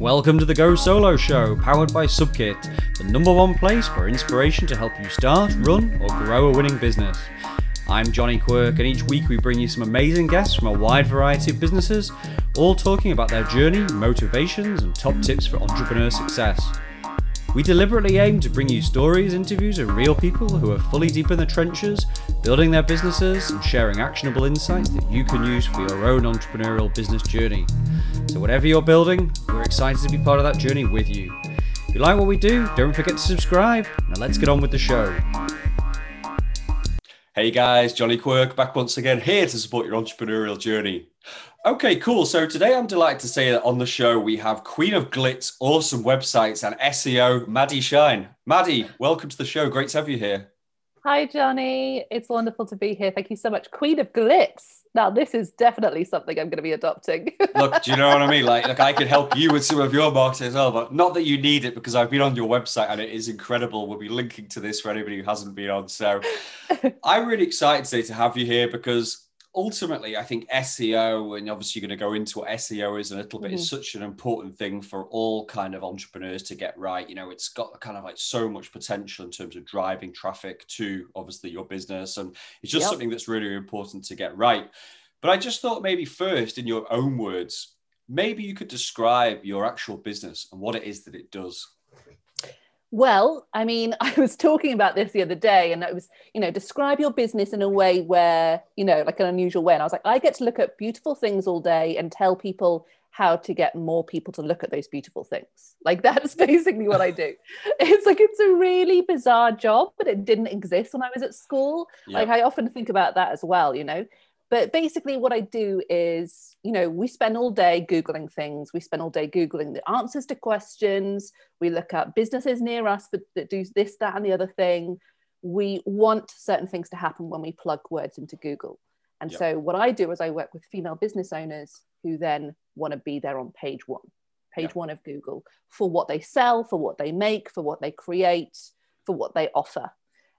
Welcome to the Go Solo Show, powered by Subkit, the #1 place for inspiration to help you start, run, or grow a winning business. I'm Johnny Quirk, and each week we bring you some amazing guests from a wide variety of businesses, all talking about their journey, motivations, and top tips for entrepreneur success. We deliberately aim to bring you stories, interviews of real people who are fully deep in the trenches, building their businesses and sharing actionable insights that you can use for your own entrepreneurial business journey. So whatever you're building, we're excited to be part of that journey with you. If you like what we do, don't forget to subscribe. Now let's get on with the show. Hey guys, Johnny Quirk back once again, here to support your entrepreneurial journey. Okay, cool. So today I'm delighted to say that on the show we have Queen of Glitz, awesome websites and SEO, Maddy Shine. Maddy, welcome to the show. Great to have you here. Hi, Johnny. It's wonderful to be here. Thank you so much. Queen of Glitz. Now, this is definitely something I'm going to be adopting. Look, do you know what I mean? Like, I could help you with some of your marketing as well, but not that you need it because I've been on your website and it is incredible. We'll be linking to this for anybody who hasn't been on. So I'm really excited today to have you here because ultimately, I think SEO, and obviously you're going to go into what SEO is a little bit, is such an important thing for all kind of entrepreneurs to get right. You know, it's got kind of like so much potential in terms of driving traffic to obviously your business. And it's just something that's really important to get right. But I just thought maybe first, in your own words, maybe you could describe your actual business and what it is that it does. Well, I mean, I was talking about this the other day and it was, you know, describe your business in a way where, you know, like an unusual way. And I was like, I get to look at beautiful things all day and tell people how to get more people to look at those beautiful things. Like, that's basically what I do. It's like, it's a really bizarre job, but it didn't exist when I was at school. Yeah. Like, I often think about that as well, you know. But basically what I do is, you know, we spend all day Googling things. We spend all day Googling the answers to questions. We look at businesses near us that do this, that, and the other thing. We want certain things to happen when we plug words into Google. And so what I do is I work with female business owners who then want to be there on page one of Google for what they sell, for what they make, for what they create, for what they offer.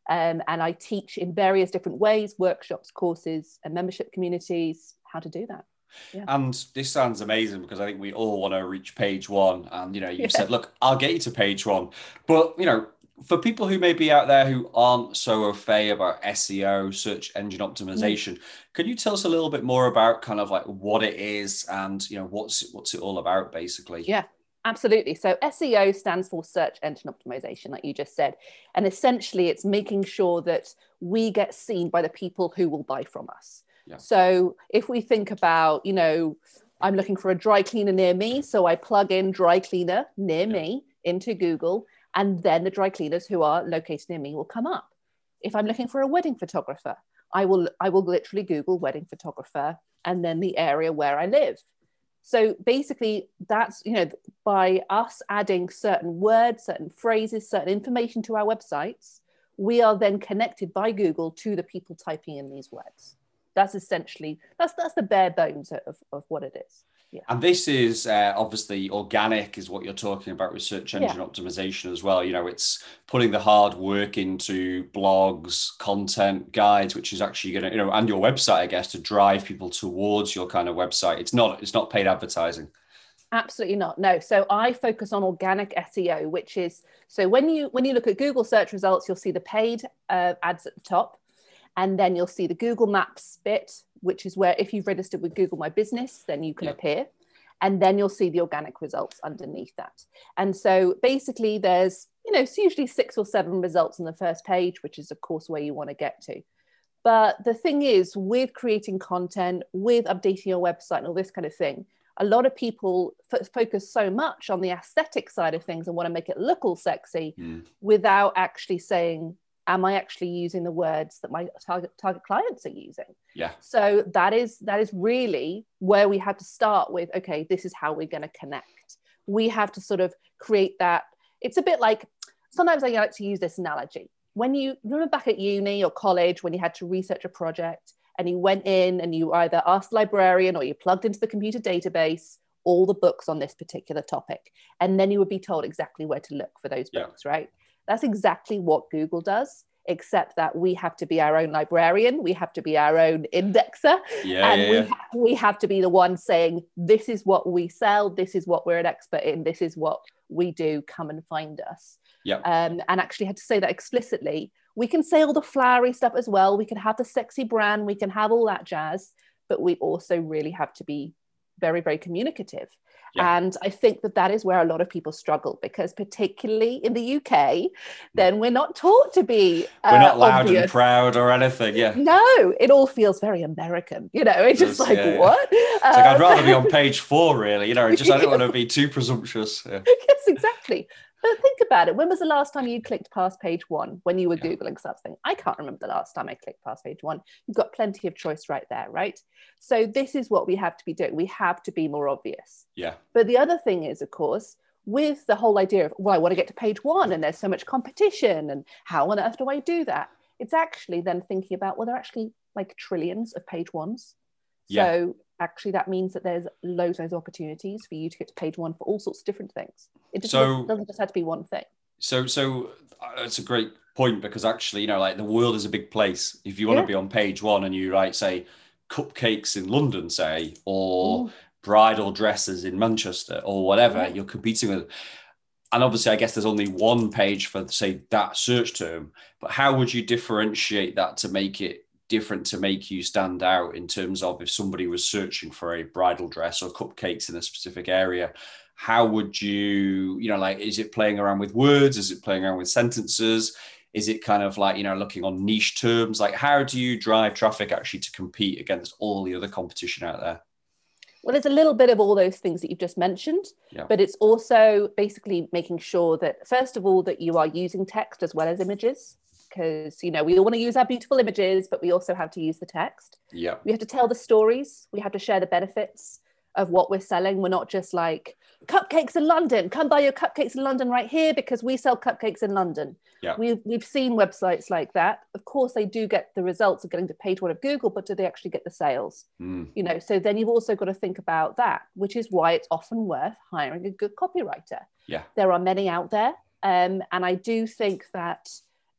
And I teach in various different ways, workshops, courses, and membership communities, how to do that. Yeah. And this sounds amazing because I think we all want to reach page one. And, you know, you've said, look, I'll get you to page one. But, you know, for people who may be out there who aren't so au fait about SEO, search engine optimization, can you tell us a little bit more about kind of like what it is and, you know, what's it all about, basically? Yeah. Absolutely. So SEO stands for search engine optimization, like you just said. And essentially, it's making sure that we get seen by the people who will buy from us. Yeah. So if we think about, you know, I'm looking for a dry cleaner near me. So I plug in dry cleaner near me into Google, and then the dry cleaners who are located near me will come up. If I'm looking for a wedding photographer, I will literally Google wedding photographer and then the area where I live. So basically, that's, you know, by us adding certain words, certain phrases, certain information to our websites, we are then connected by Google to the people typing in these words. That's essentially, that's the bare bones of what it is. Yeah. And this is obviously organic is what you're talking about with search engine optimization as well. You know, it's putting the hard work into blogs, content, guides, which is actually going to, you know, and your website, I guess, to drive people towards your kind of website. It's not paid advertising. Absolutely not. No. So I focus on organic SEO, which is, so when you look at Google search results, you'll see the paid ads at the top. And then you'll see the Google Maps bit, which is where if you've registered with Google My Business, then you can appear. And then you'll see the organic results underneath that. And so basically there's, you know, it's usually 6 or 7 results on the first page, which is of course where you want to get to. But the thing is, with creating content, with updating your website and all this kind of thing, a lot of people focus so much on the aesthetic side of things and want to make it look all sexy without actually saying, am I actually using the words that my target clients are using? Yeah. So that is really where we had to start with, okay, this is how we're going to connect. We have to sort of create that. It's a bit like, sometimes I like to use this analogy. When you remember back at uni or college, when you had to research a project and you went in and you either asked the librarian or you plugged into the computer database all the books on this particular topic. And then you would be told exactly where to look for those books, right? That's exactly what Google does. except that we have to be our own librarian, we have to be our own indexer, we have to be the one saying, this is what we sell, this is what we're an expert in, this is what we do, come and find us. Yeah. And actually had to say that explicitly. We can say all the flowery stuff as well, we can have the sexy brand, we can have all that jazz, but we also really have to be very, very communicative. Yeah. And I think that that is where a lot of people struggle, because particularly in the UK, then we're not taught to be we're not loud obvious. And proud or anything. Yeah. No, it all feels very American. You know, it's just like, what? It's like, I'd rather be on page 4, really. You know, just I don't want to be too presumptuous. Yeah. Yes, exactly. But think about it. When was the last time you clicked past page 1 when you were Googling something? I can't remember the last time I clicked past page 1. You've got plenty of choice right there, right? So this is what we have to be doing. We have to be more obvious. Yeah. But the other thing is, of course, with the whole idea of, well, I want to get to page 1 and there's so much competition and how on earth do I do that? It's actually then thinking about, well, there are actually like trillions of page 1s. Yeah. So actually that means that there's loads of opportunities for you to get to page 1 for all sorts of different things. It just doesn't just have to be one thing. So it's a great point, because actually, you know, like the world is a big place. If you want to be on page 1 and you write, say, cupcakes in London, say, or bridal dresses in Manchester or whatever, you're competing with. And obviously, I guess there's only one page for, say, that search term. But how would you differentiate that to make it different, to make you stand out, in terms of if somebody was searching for a bridal dress or cupcakes in a specific area? How would you, you know, like, is it playing around with words? Is it playing around with sentences? Is it kind of like, you know, looking on niche terms? Like, how do you drive traffic actually to compete against all the other competition out there? Well, it's a little bit of all those things that you've just mentioned, but it's also basically making sure that, first of all, that you are using text as well as images. Because, you know, we all want to use our beautiful images, but we also have to use the text. Yeah. We have to tell the stories. We have to share the benefits of what we're selling. We're not just like, cupcakes in London, come buy your cupcakes in London right here because we sell cupcakes in London. Yeah. We've seen websites like that. Of course, they do get the results of getting to page 1 of Google, but do they actually get the sales? You know, so then you've also got to think about that, which is why it's often worth hiring a good copywriter. Yeah. There are many out there. And I do think that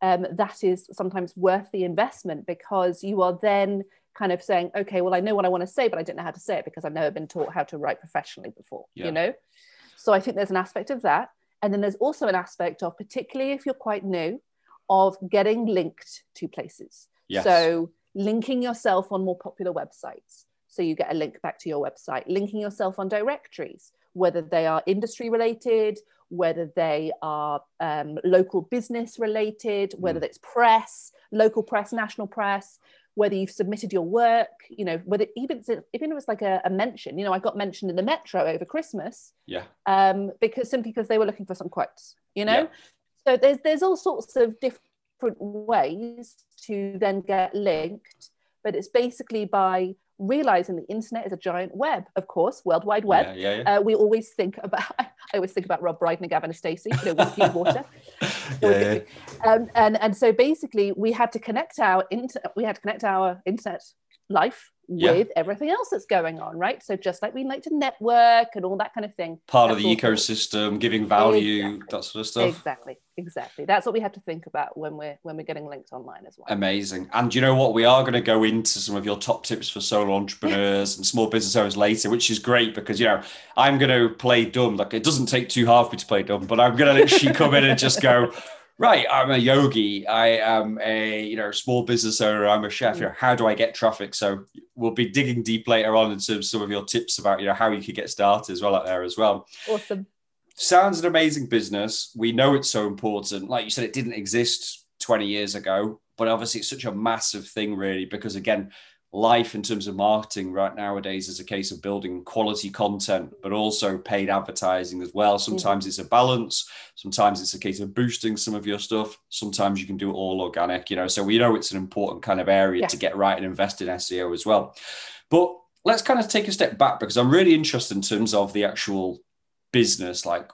that is sometimes worth the investment, because you are then kind of saying, okay, well, I know what I want to say, but I don't know how to say it because I've never been taught how to write professionally before, you know? So I think there's an aspect of that. And then there's also an aspect of, particularly if you're quite new, of getting linked to places. Yes. So linking yourself on more popular websites. So you get a link back to your website, linking yourself on directories, whether they are industry related, whether they are local business related, whether it's press, local press, national press, whether you've submitted your work, you know, whether even if it's like a mention, you know, I got mentioned in the Metro over Christmas, because they were looking for some quotes, you know, so there's all sorts of different ways to then get linked, but it's basically by realizing the internet is a giant web, of course, World Wide Web. We always think about, I always think about Rob Brydon and Gavin and Stacey, you know, whiskey and water. And so basically we had to connect our internet life with everything else that's going on, right? So just like we like to network and all that kind of thing. Part of the ecosystem, giving value, that sort of stuff. Exactly. That's what we have to think about when we're getting linked online as well. Amazing. And you know what? We are going to go into some of your top tips for solo entrepreneurs and small business owners later, which is great because, you know, I'm going to play dumb. Like, it doesn't take too hard for me to play dumb, but I'm going to literally come in and just go, right, I'm a yogi, I am a, you know, small business owner, I'm a chef, you know, how do I get traffic? So we'll be digging deep later on in terms of some of your tips about, you know, how you could get started as well out there as well. Awesome. Sounds an amazing business. We know it's so important. Like you said, it didn't exist 20 years ago, but obviously it's such a massive thing really, because again, life in terms of marketing right nowadays is a case of building quality content, but also paid advertising as well. Sometimes it's a balance. Sometimes it's a case of boosting some of your stuff. Sometimes you can do it all organic, you know, so we know it's an important kind of area to get right and invest in SEO as well. But let's kind of take a step back, because I'm really interested in terms of the actual business, like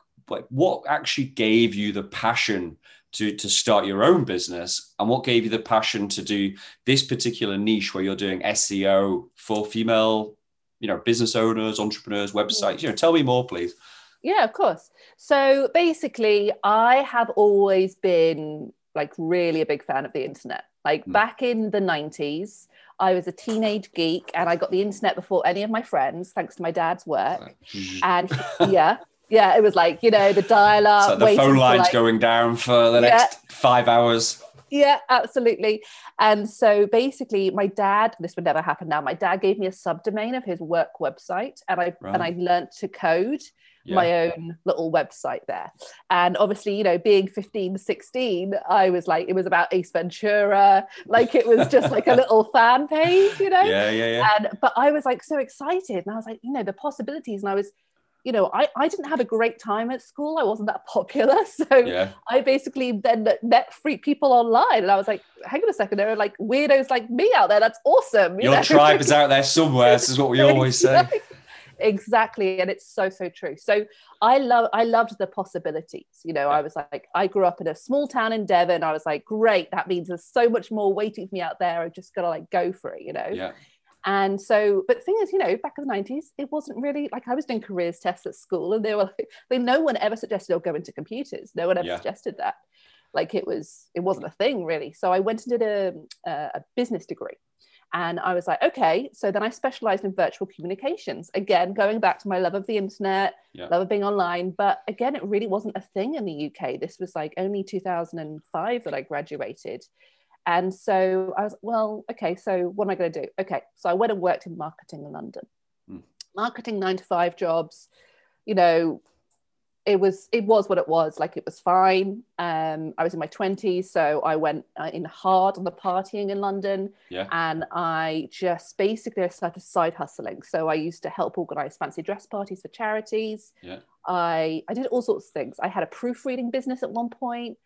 what actually gave you the passion to start your own business, and what gave you the passion to do this particular niche where you're doing SEO for female, you know, business owners, entrepreneurs, websites, you know, tell me more, please. Yeah, of course. So basically I have always been like really a big fan of the internet. Like back in the 90s, I was a teenage geek and I got the internet before any of my friends, thanks to my dad's work. And yeah, it was like, you know, the dial-up. So the phone line's going down for the next 5 hours. Yeah, absolutely. And so basically my dad, this would never happen now, my dad gave me a subdomain of his work website and I learned to code my own little website there. And obviously, you know, being 15, 16, I was like, it was about Ace Ventura. Like it was just like a little fan page, you know? Yeah. But I was like so excited and I was like, you know, the possibilities. And I was, you know, I didn't have a great time at school. I wasn't that popular. So I basically then met free people online. And I was like, hang on a second, there are like weirdos like me out there. That's awesome. Your tribe is out there somewhere. This is what we always say. Exactly. And it's so true. So I loved the possibilities. You know, I was like, I grew up in a small town in Devon. I was like, great, that means there's so much more waiting for me out there. I just gotta like go for it, you know? Yeah. And so, but the thing is, you know, back in the 90s, it wasn't really like I was doing careers tests at school and they were like, no one ever suggested I'll go into computers. No one ever suggested that. Like it wasn't a thing really. So I went and did a business degree and I was like, okay. So then I specialized in virtual communications. Again, going back to my love of the internet, love of being online. But again, it really wasn't a thing in the UK. This was like only 2005 that I graduated. And so I was, well, okay, so what am I going to do? Okay, so I went and worked in marketing in London. Marketing 9-to-5 jobs, you know, it was what it was, like it was fine. I was in my 20s, so I went in hard on the partying in London. And I just basically started side hustling. So I used to help organise fancy dress parties for charities. I did all sorts of things. I had a proofreading business at one point.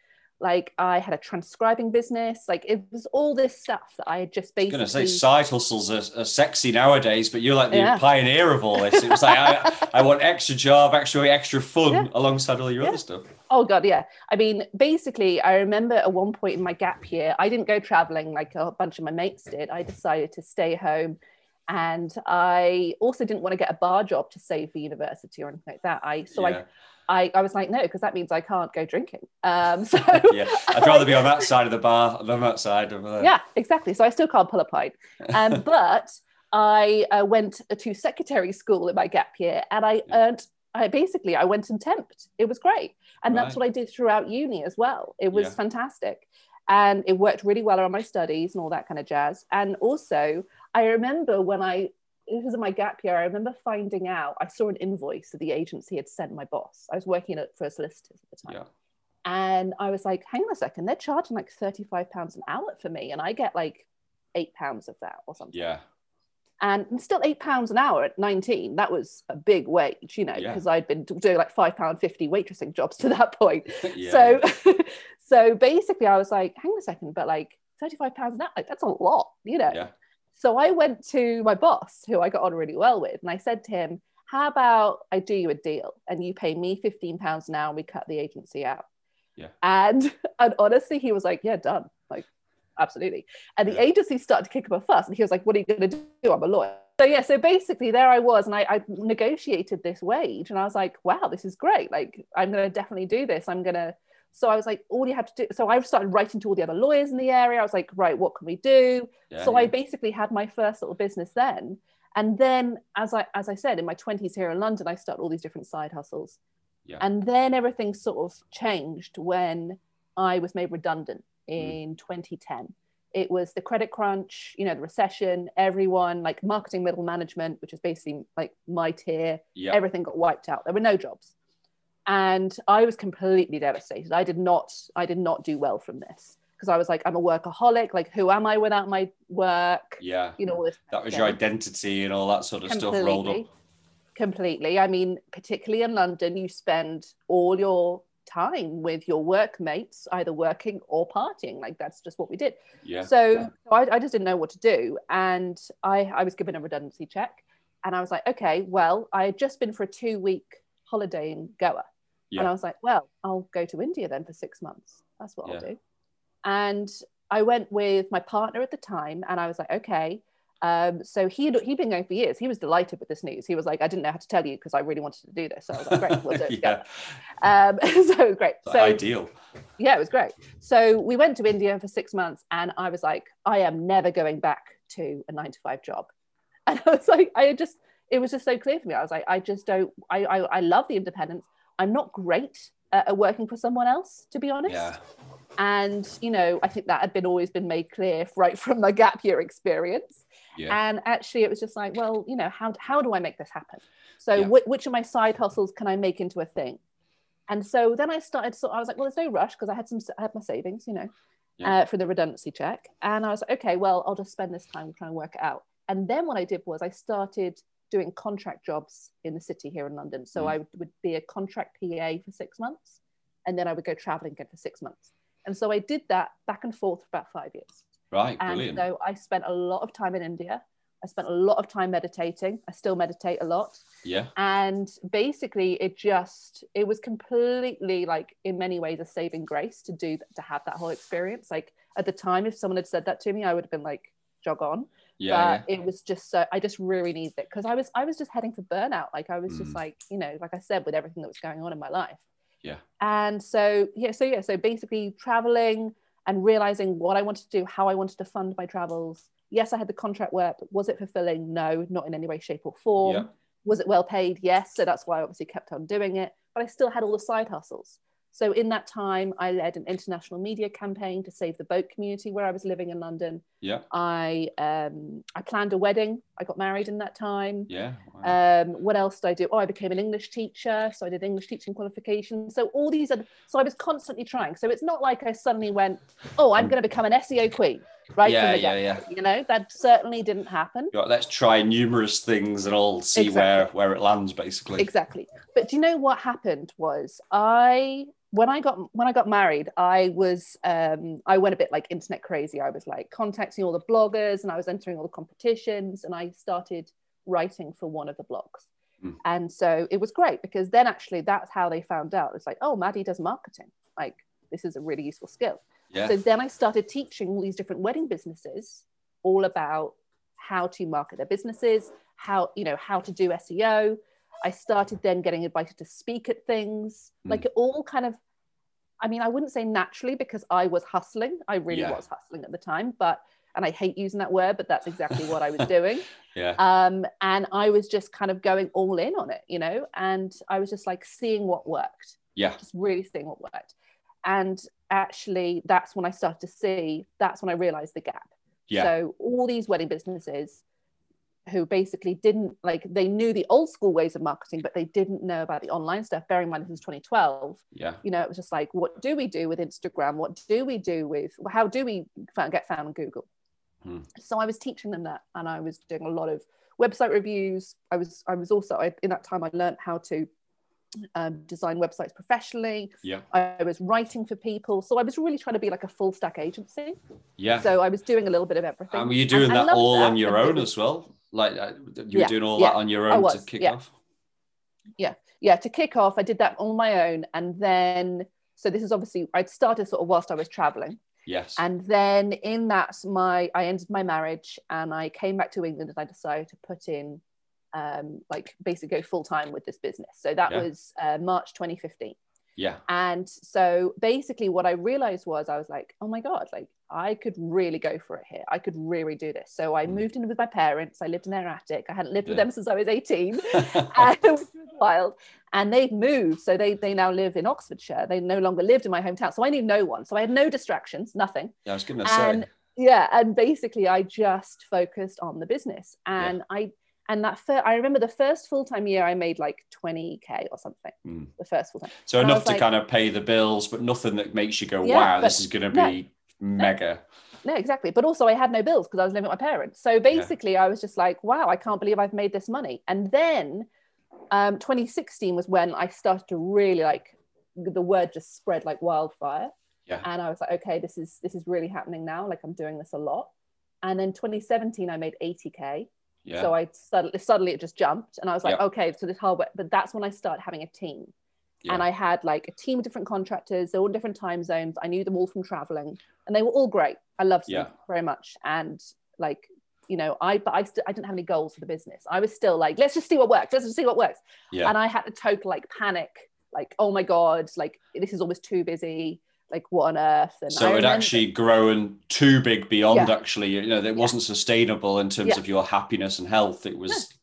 Like I had a transcribing business, like it was all this stuff that I had just basically... I was going to say side hustles are sexy nowadays, but you're like the pioneer of all this. It was like, I want extra job, actually extra fun alongside all your other stuff. Oh God, yeah. I mean, basically I remember at one point in my gap year, I didn't go traveling like a bunch of my mates did. I decided to stay home. And I also didn't want to get a bar job to save for university or anything like that. I was like, no, because that means I can't go drinking. I'd rather be on that side of the bar than that side over there. Yeah, exactly. So I still can't pull a pint. But I went to secretary school in my gap year and I earned, I went and temped. It was great. And that's what I did throughout uni as well. It was fantastic. And it worked really well around my studies and all that kind of jazz. And also I remember when this was in my gap year, I remember finding out, I saw an invoice that the agency had sent my boss. I was working for a solicitor at the time. And I was like, hang on a second, they're charging like £35 an hour for me. And I get like £8 of that or something. Yeah. And still £8 an hour at 19, that was a big wage, you know, because I'd been doing like £5.50 waitressing jobs to that point. So basically I was like, hang on a second, but like £35 an hour, like, that's a lot, you know. Yeah. So I went to my boss, who I got on really well with, and I said to him, how about I do you a deal and you pay me £15 an hour and we cut the agency out? Yeah. And honestly, he was like, yeah, done. Like, absolutely. And the agency started to kick up a fuss and he was like, what are you going to do? I'm a lawyer. So yeah, so basically there I was and I negotiated this wage and I was like, wow, this is great. Like, I'm going to definitely do this. So I was like, all you had to do. So I started writing to all the other lawyers in the area. I was like, right, what can we do? I basically had my first little business then. And then, as I said, in my 20s here in London, I started all these different side hustles. Yeah. And then everything sort of changed when I was made redundant in 2010. It was the credit crunch, you know, the recession, everyone, like marketing middle management, which is basically like my tier. Yeah. Everything got wiped out. There were no jobs. And I was completely devastated. I did not do well from this because I was like, I'm a workaholic. Like, who am I without my work? Yeah. You know, all this that was your identity and all that sort of stuff rolled up. Completely. I mean, particularly in London, you spend all your time with your workmates, either working or partying. Like, that's just what we did. Yeah. So I just didn't know what to do. And I was given a redundancy check. And I was like, okay, well, I had just been for a 2-week holiday in Goa. Yeah. And I was like, well, I'll go to India then for 6 months. That's what I'll do. And I went with my partner at the time and I was like, okay, So he'd been going for years. He was delighted with this news. He was like, I didn't know how to tell you because I really wanted to do this. So I was like, great, we'll do it together. So great. So ideal. Yeah, it was great. So we went to India for 6 months and I was like, I am never going back to a 9-to-5 job. And I was like, it was just so clear for me. I was like, I love the independence. I'm not great at working for someone else, to be honest. Yeah. And, you know, I think that had always been made clear right from my gap year experience. Yeah. And actually it was just like, well, you know, how do I make this happen? So yeah. Which of my side hustles can I make into a thing? And so then I started, so I was like, well, there's no rush because I had my savings, you know, yeah. For the redundancy check. And I was like, okay, well, I'll just spend this time trying to work it out. And then what I did was I started doing contract jobs in the city here in London. So I would be a contract PA for 6 months and then I would go traveling again for 6 months. And so I did that back and forth for about 5 years. Right, and brilliant. So I spent a lot of time in India. I spent a lot of time meditating. I still meditate a lot. Yeah. And basically it was completely, like, in many ways a saving grace to have that whole experience. Like, at the time, if someone had said that to me, I would have been like, jog on. Yeah, but yeah. It was just so I just really needed it because I was just heading for burnout. Like I was just like, you know, like I said, with everything that was going on in my life. Yeah. And so basically traveling and realizing what I wanted to do, how I wanted to fund my travels. Yes, I had the contract work, but was it fulfilling? No, not in any way, shape or form. Yeah. Was it well paid? Yes. So that's why I obviously kept on doing it, but I still had all the side hustles. So in that time, I led an international media campaign to save the boat community where I was living in London. Yeah. I planned a wedding. I got married in that time. Yeah. Wow. What else did I do? Oh, I became an English teacher. So I did English teaching qualifications. So all these are, so I was constantly trying. So it's not like I suddenly went, oh, I'm going to become an SEO queen. Right. Yeah, from the get-go. You know, that certainly didn't happen. Like, let's try numerous things and I'll see where it lands, basically. Exactly. But do you know what happened was when I got married, I was I went a bit like internet crazy. I was like contacting all the bloggers and I was entering all the competitions and I started writing for one of the blogs. And so it was great because then actually that's how they found out. It's like, oh, Maddy does marketing. Like, this is a really useful skill. Yeah. So then I started teaching all these different wedding businesses all about how to market their businesses, how to do SEO. I started then getting invited to speak at things. Like, it all kind of, I mean, I wouldn't say naturally because I was hustling. I really was hustling at the time, and I hate using that word, but that's exactly what I was doing. Yeah. And I was just kind of going all in on it, you know, and I was just like seeing what worked. Yeah. Just really seeing what worked. And actually, that's when I realized the gap. Yeah. So all these wedding businesses who basically they knew the old school ways of marketing, but they didn't know about the online stuff. Bearing in mind, this was 2012. Yeah. You know, it was just like, what do we do with Instagram? What do we do with, how do we get found on Google? So I was teaching them that. And I was doing a lot of website reviews. In that time, I learned how to design websites professionally. Yeah. I was writing for people, so I was really trying to be like a full stack agency. Yeah. So I was doing a little bit of everything. And were you doing that all on your own as well? Like, you were doing all that on your own to kick off? Yeah, to kick off, I did that on my own, and then so this is obviously I'd started sort of whilst I was traveling. Yes. And then in that I ended my marriage and I came back to England and I decided to put in basically go full time with this business. So that was March 2015. Yeah. And so basically what I realized was I was like, oh my God, like I could really go for it here. I could really do this. So I moved in with my parents. I lived in their attic. I hadn't lived with them since I was 18. And it was wild. And they'd moved. So they now live in Oxfordshire. They no longer lived in my hometown. So I knew no one. So I had no distractions, nothing. Yeah, I was going to say. Yeah. And basically I just focused on the business. And I remember the first full-time year I made like 20k or something. The first full-time. So enough to kind of pay the bills, but nothing that makes you go, wow, this is going to be mega. No, exactly. But also I had no bills because I was living with my parents. So basically I was just like, wow, I can't believe I've made this money. And then 2016 was when I started to really like, the word just spread like wildfire. Yeah. And I was like, okay, this is really happening now. Like I'm doing this a lot. And then 2017, I made 80k. Yeah. So I suddenly it just jumped and I was like, okay, so this hard work, but that's when I started having a team. Yeah. And I had like a team of different contractors. They're all in different time zones. I knew them all from traveling and they were all great. I loved them very much. And like you know, I didn't have any goals for the business. I was still like, let's just see what works. Let's just see what works. Yeah. And I had a total like panic, like, oh my God, like this is almost too busy. Like what on earth? And so it actually grown too big beyond actually, you know, that wasn't sustainable in terms of your happiness and health. It was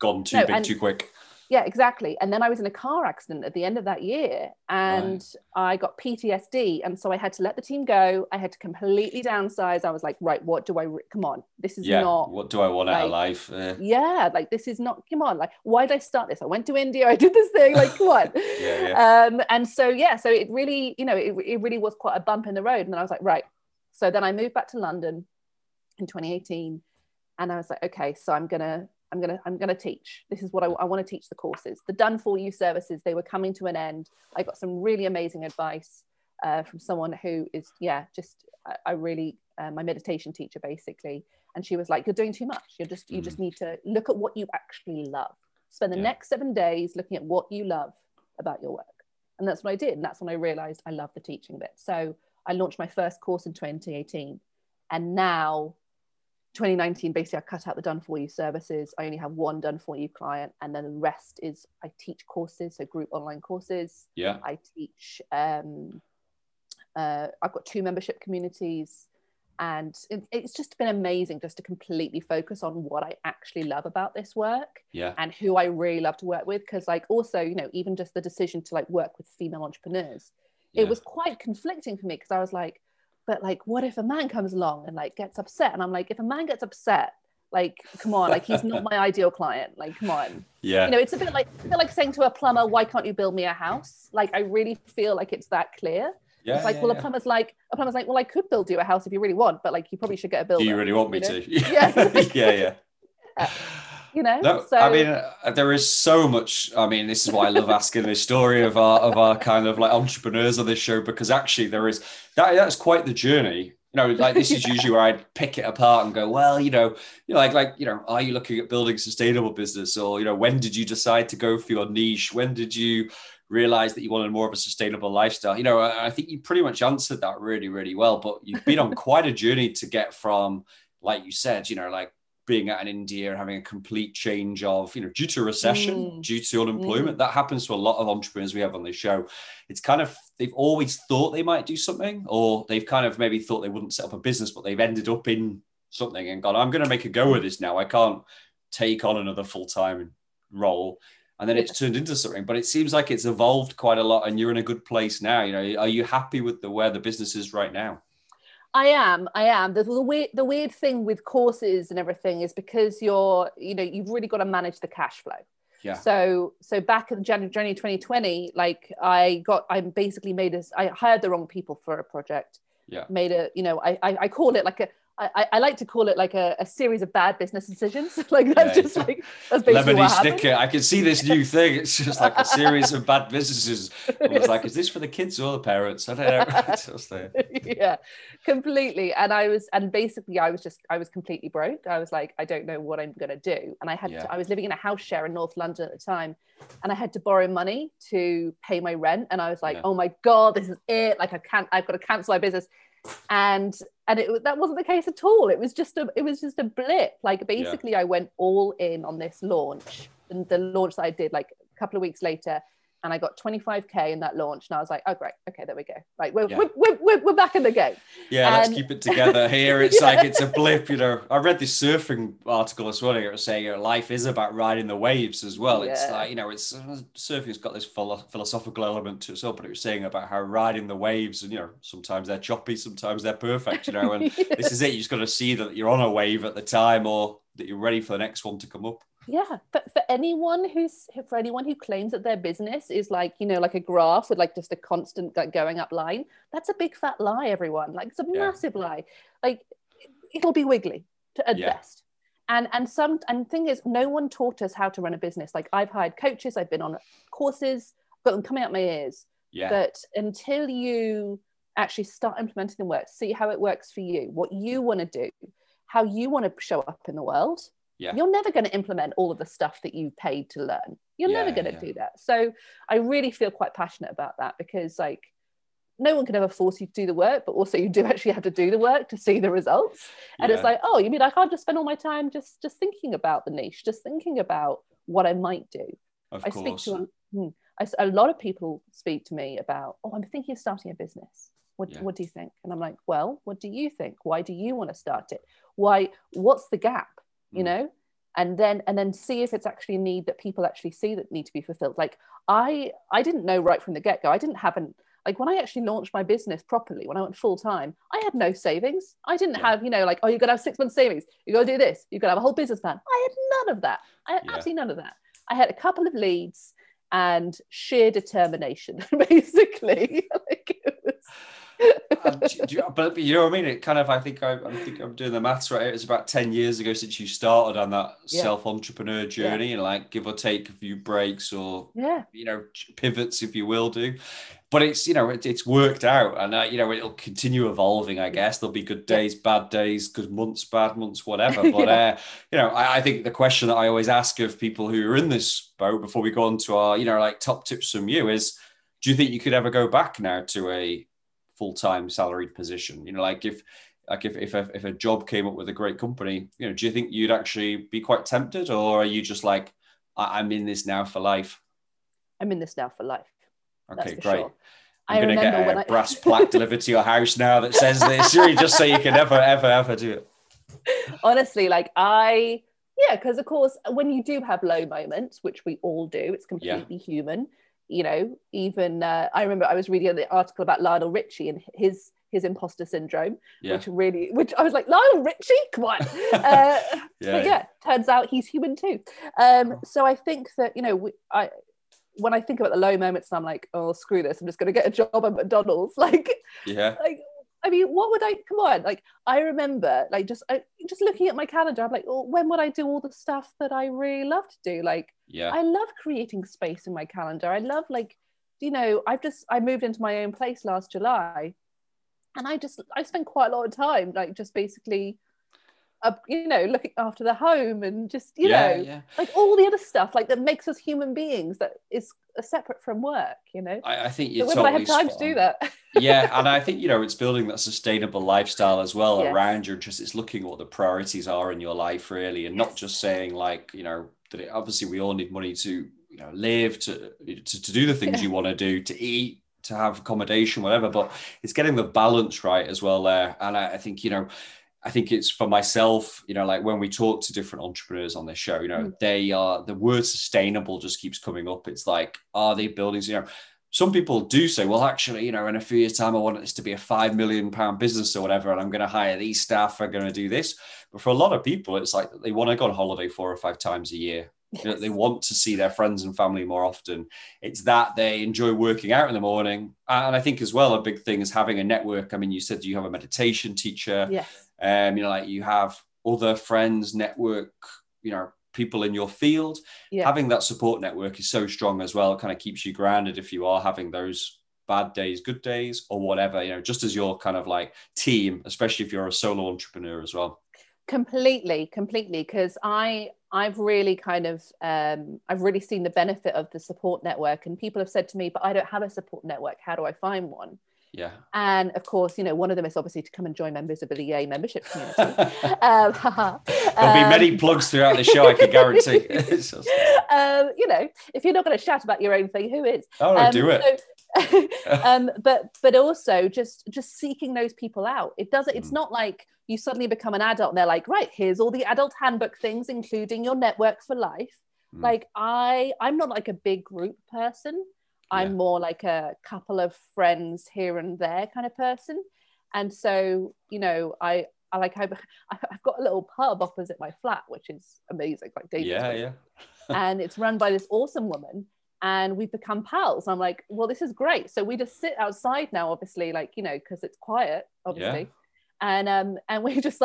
gone too big too quick. Yeah, exactly. And then I was in a car accident at the end of that year and I got PTSD. And so I had to let the team go. I had to completely downsize. I was like, right, what do I, come on, this is not. What do I want out of life? Yeah, like this is not, come on, like, why did I start this? I went to India, I did this thing, like, come on. And so, so it really, you know, it really was quite a bump in the road. And then I was like, right. So then I moved back to London in 2018 and I was like, okay, so I'm gonna teach. This is what I want to teach the courses. The done for you services, they were coming to an end. I got some really amazing advice from someone who is, my meditation teacher basically. And she was like, you're doing too much. You just need to look at what you actually love. Spend the next 7 days looking at what you love about your work. And that's what I did. And that's when I realized I love the teaching bit. So I launched my first course in 2018. And now 2019, basically I cut out the done for you services. I only have one done for you client, and then the rest is I teach courses, so group online courses. Yeah. I teach, I've got 2 membership communities, and it's just been amazing just to completely focus on what I actually love about this work and who I really love to work with. Cause like also, you know, even just the decision to like work with female entrepreneurs, it was quite conflicting for me because I was like, but like, what if a man comes along and like gets upset? And I'm like, if a man gets upset, like, come on, like he's not my ideal client. Like, come on. Yeah. You know, it's a bit like saying to a plumber, why can't you build me a house? Like, I really feel like it's that clear. Yeah, it's like, well, a plumber's like, well, I could build you a house if you really want, but like, you probably should get a builder. Do you really want me to? Yeah. You know, no, so I mean, there is so much. I mean, this is why I love asking the story of our kind of like entrepreneurs on this show, because actually there is that's quite the journey. You know, like this is usually where I'd pick it apart and go, well, you know, like, you know, are you looking at building a sustainable business, or you know, when did you decide to go for your niche? When did you realize that you wanted more of a sustainable lifestyle? You know, I think you pretty much answered that really, really well. But you've been on quite a journey to get from, like you said, you know, like being out in India and having a complete change of, you know, due to recession, due to unemployment. That happens to a lot of entrepreneurs we have on this show. It's kind of, they've always thought they might do something, or they've kind of maybe thought they wouldn't set up a business, but they've ended up in something and gone, I'm going to make a go of this now. I can't take on another full-time role. And then it's turned into something, but it seems like it's evolved quite a lot and you're in a good place now. You know, are you happy with where the business is right now? I am. The weird thing with courses and everything is because you've really got to manage the cash flow. Yeah. So back in January 2020, like I hired the wrong people for a project. Yeah. I call it like I like to call it like a series of bad business decisions. Like that's just like, that's basically what happened. Lemony Snicket. I can see this new thing. It's just like a series of bad businesses. I was like, is this for the kids or the parents? I don't know. Yeah, completely. And I was completely broke. I was like, I don't know what I'm going to do. And I was living in a house share in North London at the time. And I had to borrow money to pay my rent. And I was like, oh my God, this is it. Like I've got to cancel my business. And that wasn't the case at all. It was just a blip. Like basically I went all in on this launch, and the launch that I did like a couple of weeks later, and I got 25k in that launch, and I was like, oh great, okay, there we go. Like we're back in the game. Yeah, let's keep it together here. It's like it's a blip, you know. I read this surfing article this morning. It was saying, you know, life is about riding the waves as well. Yeah. It's like, you know, it's surfing's got this philosophical element to itself, but it was saying about how riding the waves, and you know, sometimes they're choppy, sometimes they're perfect, you know. And this is it. You just got to see that you're on a wave at the time, or that you're ready for the next one to come up. Yeah, but for anyone who claims that their business is like, you know, like a graph with like just a constant like going up line, that's a big fat lie, everyone. Like it's a massive lie. Like it'll be wiggly at best. And thing is, no one taught us how to run a business. Like I've hired coaches, I've been on courses, got them coming out my ears. Yeah. But until you actually start implementing the work, see how it works for you, what you want to do, how you want to show up in the world. Yeah. You're never going to implement all of the stuff that you paid to learn. You're never going to do that. So I really feel quite passionate about that, because like no one can ever force you to do the work, but also you do actually have to do the work to see the results. And it's like, oh, you mean I can't just spend all my time just thinking about the niche, just thinking about what I might do. Of course. A lot of people speak to me about, oh, I'm thinking of starting a business. What do you think? And I'm like, well, what do you think? Why do you want to start it? Why? What's the gap? You know? And then see if it's actually a need that people actually see that need to be fulfilled. Like I didn't know right from the get-go. When I actually launched my business properly, when I went full time, I had no savings. I didn't have, oh, you're gonna have 6 months savings. You gotta do this. You gotta have a whole business plan. I had none of that. I had absolutely none of that. I had a couple of leads and sheer determination, basically. Like it was... but you know what I mean? It kind of, I think I'm doing the maths right. It was about 10 years ago since you started on that self-entrepreneur journey and like give or take a few breaks or, pivots, if you will do. But it's, it's worked out and, it'll continue evolving, I guess. There'll be good days, bad days, good months, bad months, whatever. But, I think the question that I always ask of people who are in this boat before we go on to our, top tips from you is, do you think you could ever go back now to a full-time salaried position? If a job came up with a great company, do you think you'd actually be quite tempted? Or are you just like, I'm in this now for life? I'm in this now for life. Okay, great. Sure. I'm going to get a brass plaque delivered to your house now that says this, just so you can never, ever, ever do it. Honestly, because of course, when you do have low moments, which we all do, it's completely human. I remember I was reading the article about Lionel Richie and his imposter syndrome, which I was like, Lionel Richie, come on. Turns out he's human too. So I think that, when I think about the low moments and I'm like, oh, screw this, I'm just going to get a job at McDonald's. What would I, come on. I remember just looking at my calendar, I'm like, oh, when would I do all the stuff that I really love to do? I love creating space in my calendar. I love I moved into my own place last July and I spent quite a lot of time, looking after the home and all the other stuff that makes us human beings that is separate from work. I think you're totally have time to do that. And I think it's building that sustainable lifestyle as well around your interests. It's looking what the priorities are in your life really, and not just saying that obviously we all need money to live, to do the things you want to do, to eat, to have accommodation, whatever. But it's getting the balance right as well there. And I think it's for myself, when we talk to different entrepreneurs on this show, they are, the word sustainable just keeps coming up. It's like, are they buildings? Some people do say, well, actually, in a few years' time, I want this to be a £5 million business or whatever, and I'm going to hire these staff, I'm going to do this. But for a lot of people, it's like they want to go on holiday 4 or 5 times a year. Yes. They want to see their friends and family more often. It's that they enjoy working out in the morning. And I think as well, a big thing is having a network. I mean, you said you have a meditation teacher. Yes. You have other friends, network, people in your field. Yeah. Having that support network is so strong as well. It kind of keeps you grounded if you are having those bad days, good days, or whatever, just as your kind of team, especially if you're a solo entrepreneur as well. Completely. Because I've really kind of, I've really seen the benefit of the support network, and people have said to me, but I don't have a support network. How do I find one? Yeah. And of course, one of them is obviously to come and join my Visibility Yay membership community. There'll be many plugs throughout the show, I can guarantee. If you're not going to shout about your own thing, who is? Oh, do it. So, but also just seeking those people out. It doesn't. It's not like you suddenly become an adult and they're like, right, here's all the adult handbook things, including your network for life. I'm not a big group person. I'm more a couple of friends here and there kind of person. And so, I've got a little pub opposite my flat, which is amazing. And it's run by this awesome woman and we've become pals. I'm like, well, this is great. So we just sit outside now, obviously, cause it's quiet, obviously. Yeah. And we just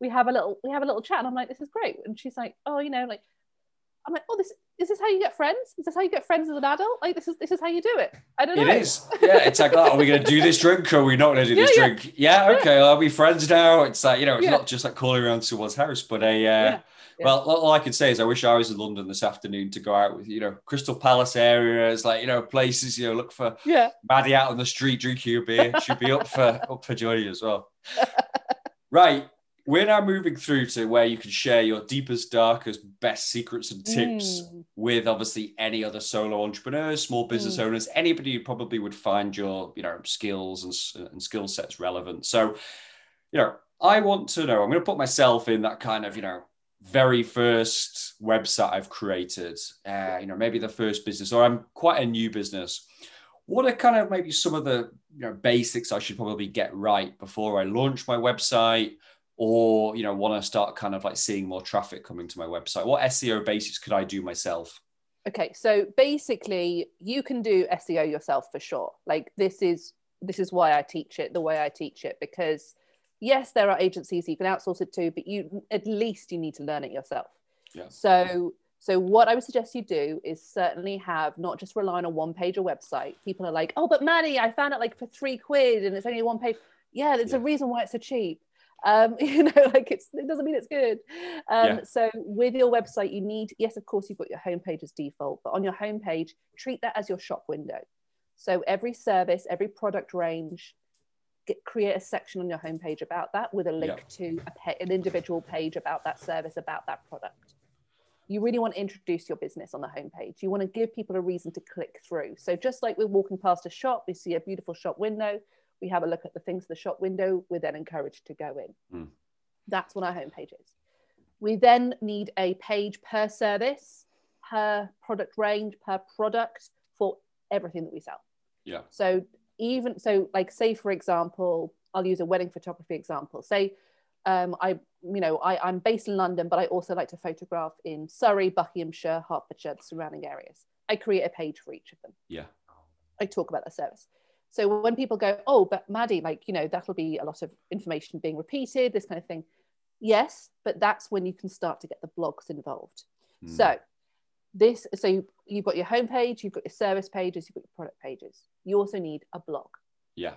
we have a little chat and I'm like, this is great. And she's like, oh, I'm like, oh, this is this how you get friends? Is this how you get friends as an adult? This is how you do it. I don't know. It is. Yeah, it's like, oh, are we going to do this drink or are we not going to do this drink? Yeah, okay, are we friends now? It's not just calling around to someone's house, but Yeah. Well, all I can say is I wish I was in London this afternoon to go out with, you know, Crystal Palace areas, like, you know, places, you know, look for Maddy out on the street, drinking a beer. She'd be up for Johnny as well. Right. We're now moving through to where you can share your deepest, darkest, best secrets and tips with obviously any other solo entrepreneurs, small business owners, anybody who probably would find your, you know, skills and skill sets relevant. So, you know, I want to know, I'm going to put myself in that kind of, you know, very first website I've created, you know, maybe the first business, or I'm quite a new business. What are kind of maybe some of the, you know, basics I should probably get right before I launch my website? Or, you know, want to start kind of like seeing more traffic coming to my website? What SEO basics could I do myself? Okay, so basically you can do SEO yourself for sure. Like this is why I teach it the way I teach it, because yes, there are agencies you can outsource it to, but you at least you need to learn it yourself. Yeah. So what I would suggest you do is certainly have, not just rely on a one-pager website. People are like, oh, but Maddy, I found it like for £3 and it's only one page. Yeah, there's a reason why it's so cheap. You know, like it doesn't mean it's good. So with your website, you need, yes, of course, you've got your homepage as default, but on your homepage, treat that as your shop window. So every service, every product range, create a section on your homepage about that with a link to an individual page about that service, about that product. You really want to introduce your business on the homepage. You want to give people a reason to click through. So just like we're walking past a shop, we see a beautiful shop window. We have a look at the things in the shop window. We're then encouraged to go in. That's what our homepage is. We then need a page per service, per product range, per product for everything that we sell. Yeah. So even so, like say for example, I'll use a wedding photography example. Say, I'm based in London, but I also like to photograph in Surrey, Buckinghamshire, Hertfordshire, the surrounding areas. I create a page for each of them. Yeah. I talk about the service. So when people go, oh, but Maddy, like, you know, that'll be a lot of information being repeated, this kind of thing. Yes, but that's when you can start to get the blogs involved. So you've got your homepage, you've got your service pages, you've got your product pages. You also need a blog. Yeah.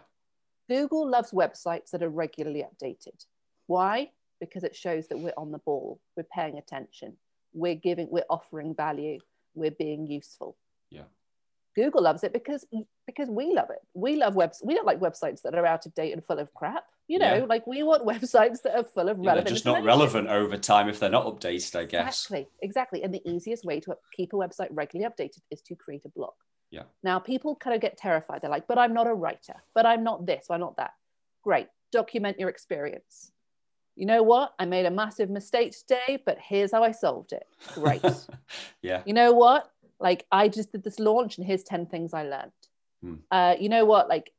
Google loves websites that are regularly updated. Why? Because it shows that we're on the ball, we're paying attention, we're offering value, we're being useful. Yeah. Google loves it because we love it. We love websites. We don't like websites that are out of date and full of crap. You know, like we want websites that are full of relevant. Yeah, they're just not relevant over time if they're not updated, I guess. Exactly. And the easiest way to keep a website regularly updated is to create a blog. Yeah. Now people kind of get terrified. They're like, but I'm not a writer, but I'm not this, I'm not that. Great. Document your experience. You know what? I made a massive mistake today, but here's how I solved it. Great. Yeah. You know what? Like, I just did this launch and here's 10 things I learned. You know what? Like,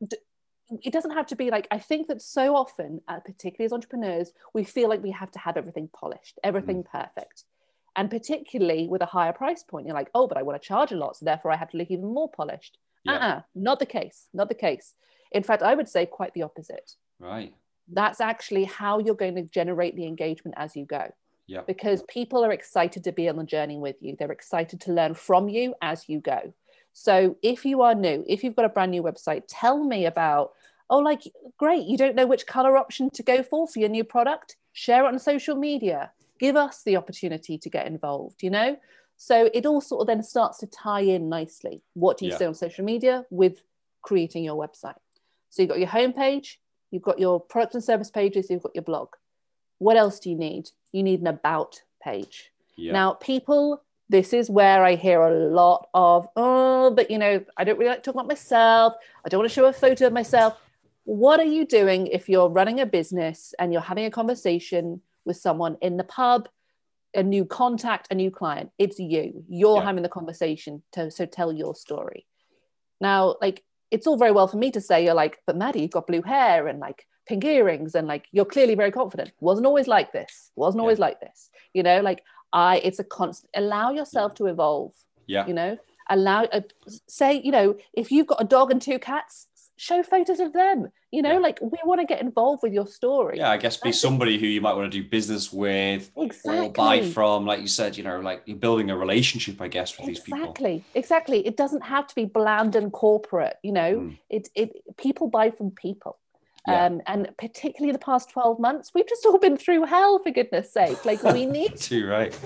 it doesn't have to be like, I think that so often, particularly as entrepreneurs, we feel like we have to have everything polished, everything perfect. And particularly with a higher price point, you're like, oh, but I want to charge a lot. So therefore I have to look even more polished. Yeah. Not the case, not the case. In fact, I would say quite the opposite. Right. That's actually how you're going to generate the engagement as you go. Yeah. Because people are excited to be on the journey with you. They're excited to learn from you as you go. So if you are new, if you've got a brand new website, tell me about, oh, like, great, you don't know which color option to go for your new product? Share it on social media. Give us the opportunity to get involved, you know? So it all sort of then starts to tie in nicely. What do you say on social media with creating your website? So you've got your homepage, you've got your product and service pages, you've got your blog. What else do you need? You need an about page. Yeah. Now, people, this is where I hear a lot of, oh, but you know, I don't really like talking about myself. I don't want to show a photo of myself. What are you doing if you're running a business and you're having a conversation with someone in the pub, a new contact, a new client? It's you. You're having the conversation, so tell your story. Now, like, it's all very well for me to say, you're like, but Maddy, you've got blue hair and like pink earrings and like, you're clearly very confident. Wasn't always like this. Wasn't always like this. You know, like it's a constant, allow yourself to evolve. Yeah. You know, say, you know, if you've got a dog and two cats, show photos of them, you know, like we want to get involved with your story. Yeah, I guess be somebody who you might want to do business with or buy from, like you said, you know, like you're building a relationship, I guess, with these people. Exactly. It doesn't have to be bland and corporate, you know, people buy from people. Yeah. And particularly the past 12 months, we've just all been through hell, for goodness sake. Like, we need to, right?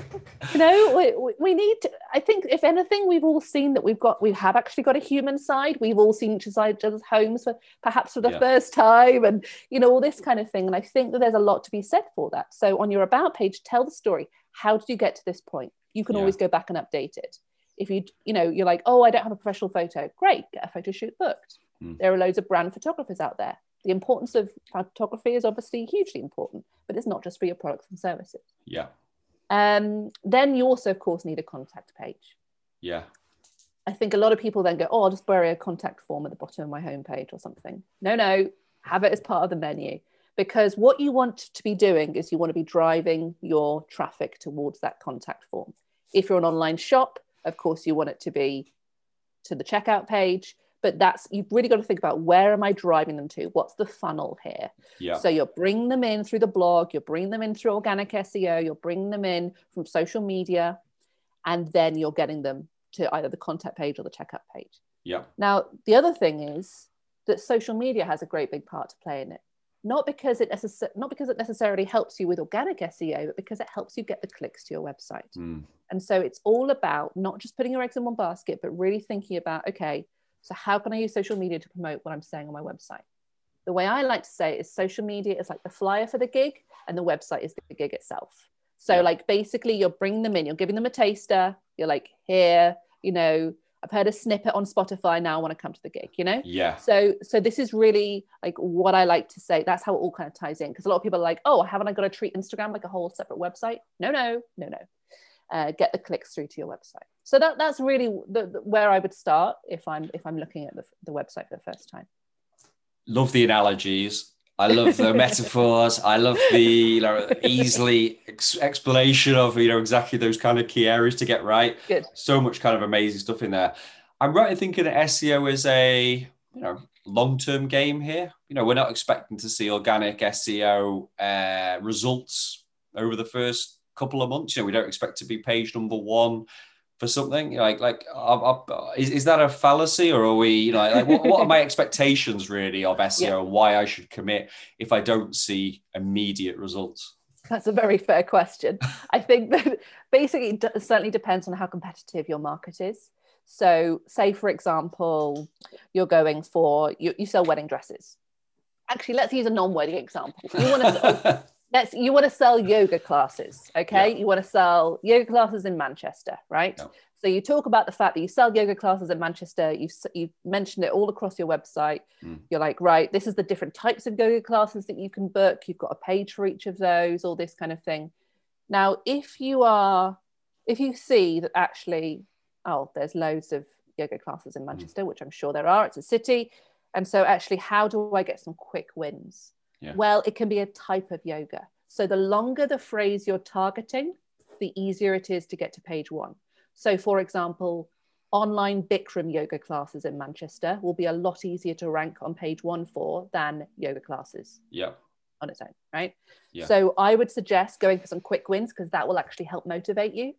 You know, we need to, I think, if anything, we've all seen that we have actually got a human side. We've all seen each other's homes for the yeah. first time, and, you know, all this kind of thing. And I think that there's a lot to be said for that. So on your About page, tell the story. How did you get to this point? You can yeah. always go back and update it. If you know, you're like, oh, I don't have a professional photo. Great, get a photo shoot booked. Mm. There are loads of brand photographers out there. The importance of photography is obviously hugely important, but it's not just for your products and services. Yeah. Then you also, of course, need a contact page. Yeah. I think a lot of people then go, oh, I'll just bury a contact form at the bottom of my homepage or something. No, have it as part of the menu, because what you want to be doing is you want to be driving your traffic towards that contact form. If you're an online shop, of course, you want it to be to the checkout page. But you've really got to think about, where am I driving them to? What's the funnel here? Yeah. So you'll bring them in through the blog, you'll bring them in through organic SEO, you'll bring them in from social media, and then you're getting them to either the contact page or the checkout page. Yeah. Now, the other thing is that social media has a great big part to play in it. Not because it necessarily helps you with organic SEO, but because it helps you get the clicks to your website. Mm. And so it's all about not just putting your eggs in one basket, but really thinking about, okay, so how can I use social media to promote what I'm saying on my website? The way I like to say it is, social media is like the flyer for the gig, and the website is the gig itself. So yeah. like, basically, you're bringing them in, you're giving them a taster. You're like, here, you know, I've heard a snippet on Spotify, now I want to come to the gig, you know? Yeah. So this is really like what I like to say. That's how it all kind of ties in. Because a lot of people are like, oh, haven't I got to treat Instagram like a whole separate website? No. Get the clicks through to your website. So that's really where I would start if I'm looking at the website for the first time. Love the analogies. I love the metaphors. I love the easily explanation of exactly those kind of key areas to get right. Good. So much kind of amazing stuff in there. I'm right in thinking that SEO is a long-term game here. We're not expecting to see organic SEO results over the first couple of months. We don't expect to be page number one for something. Is that a fallacy, or are we? What are my expectations really of SEO? Yeah. Why I should commit if I don't see immediate results? That's a very fair question. I think that basically it certainly depends on how competitive your market is. So, say for example, you're going for you sell wedding dresses. Actually, let's use a non-wedding example. You want to. You want to sell yoga classes, okay? Yeah. You want to sell yoga classes in Manchester, right? Yeah. So you talk about the fact that you sell yoga classes in Manchester. You've mentioned it all across your website. Mm. You're like, right, this is the different types of yoga classes that you can book. You've got a page for each of those, all this kind of thing. Now, if you see that actually, there's loads of yoga classes in Manchester, which I'm sure there are. It's a city. And so actually, how do I get some quick wins? Yeah. Well, it can be a type of yoga. So the longer the phrase you're targeting, the easier it is to get to page one. So for example, online Bikram yoga classes in Manchester will be a lot easier to rank on page one for than yoga classes on its own, right? Yeah. So I would suggest going for some quick wins, because that will actually help motivate you.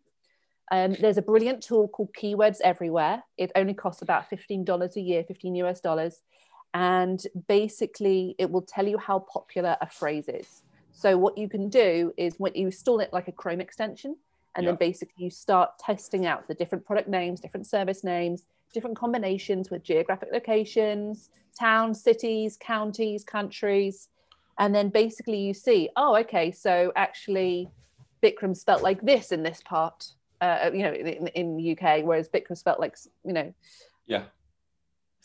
There's a brilliant tool called Keywords Everywhere. It only costs about $15 a year, $15 US dollars. And basically, it will tell you how popular a phrase is. So what you can do is, when you install it like a Chrome extension, and then basically you start testing out the different product names, different service names, different combinations with geographic locations, towns, cities, counties, countries. And then basically you see, so actually Bikram spelt like this in this part, in the UK, whereas Bikram spelt like,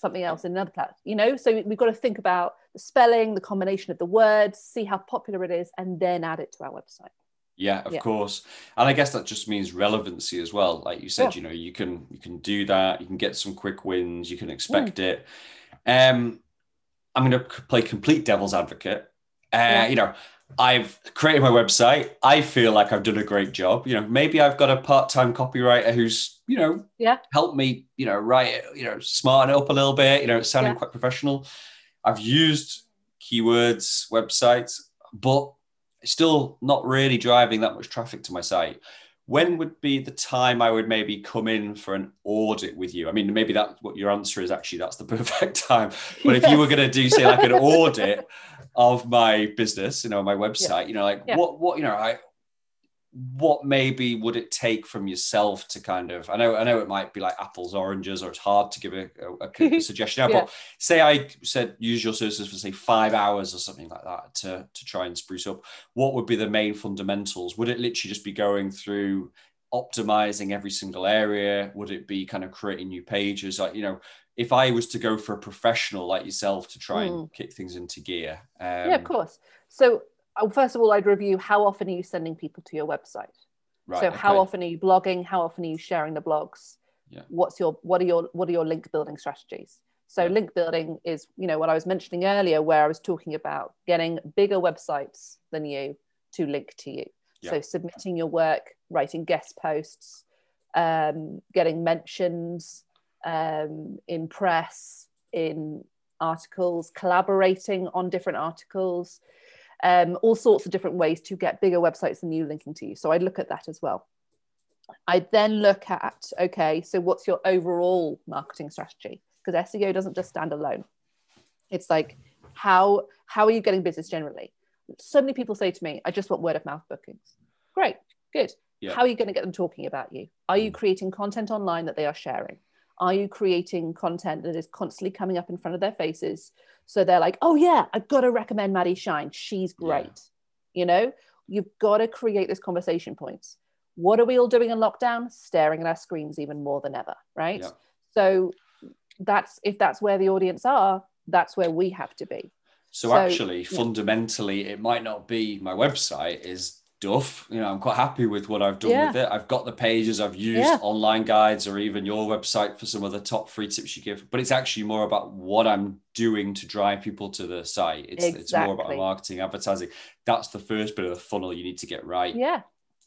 something else in another platform, so we've got to think about the spelling, the combination of the words, see how popular it is, and then add it to our website. Course. And I guess that just means relevancy as well, like you said. You can do that, you can get some quick wins, you can expect it. I'm going to play complete devil's advocate. I've created my website. I feel like I've done a great job. Maybe I've got a part-time copywriter who's, helped me, write it, smarten it up a little bit, it's sounding quite professional. I've used keywords, websites, but still not really driving that much traffic to my site. when would be the time I would maybe come in for an audit with you? I mean, maybe that's what your answer is, actually, that's the perfect time. But yes. If you were going to do, say, like an audit of my business, you know, my website, yeah. you know, like yeah. what, you know, what maybe would it take from yourself to kind of, I know it might be like apples, oranges, or it's hard to give a suggestion out, yeah. but say I said, use your services for say 5 hours or something like that to try and spruce up. What would be the main fundamentals? Would it literally just be going through optimizing every single area? Would it be kind of creating new pages? Like, you know, if I was to go for a professional like yourself to try and kick things into gear. Yeah, of course. So, first of all, I'd review how often are you sending people to your website. Right, so okay. How often are you blogging? How often are you sharing the blogs? Yeah. What are your link building strategies? So yeah. Link building is, you know, what I was mentioning earlier, where I was talking about getting bigger websites than you to link to you. Yeah. So submitting your work, writing guest posts, getting mentions in press, in articles, collaborating on different articles. All sorts of different ways to get bigger websites than you linking to you. So I'd look at that as well. I'd then look at, okay, so what's your overall marketing strategy? Because SEO doesn't just stand alone. It's like, how are you getting business generally? So many people say to me, I just want word of mouth bookings. Great, good. Yeah. How are you going to get them talking about you? Are you creating content online that they are sharing? Are you creating content that is constantly coming up in front of their faces? So they're like, oh yeah, I've got to recommend Maddy Shine. She's great. Yeah. You know, you've got to create those conversation points. What are we all doing in lockdown? Staring at our screens even more than ever, right? Yeah. So if that's where the audience are, that's where we have to be. So actually, yeah. fundamentally, it might not be my website is duff, you know, I'm quite happy with what I've done yeah. with it. I've got the pages, I've used yeah. online guides or even your website for some of the top free tips you give, but it's actually more about what I'm doing to drive people to the site. It's more about marketing, advertising. That's the first bit of the funnel you need to get right. Yeah,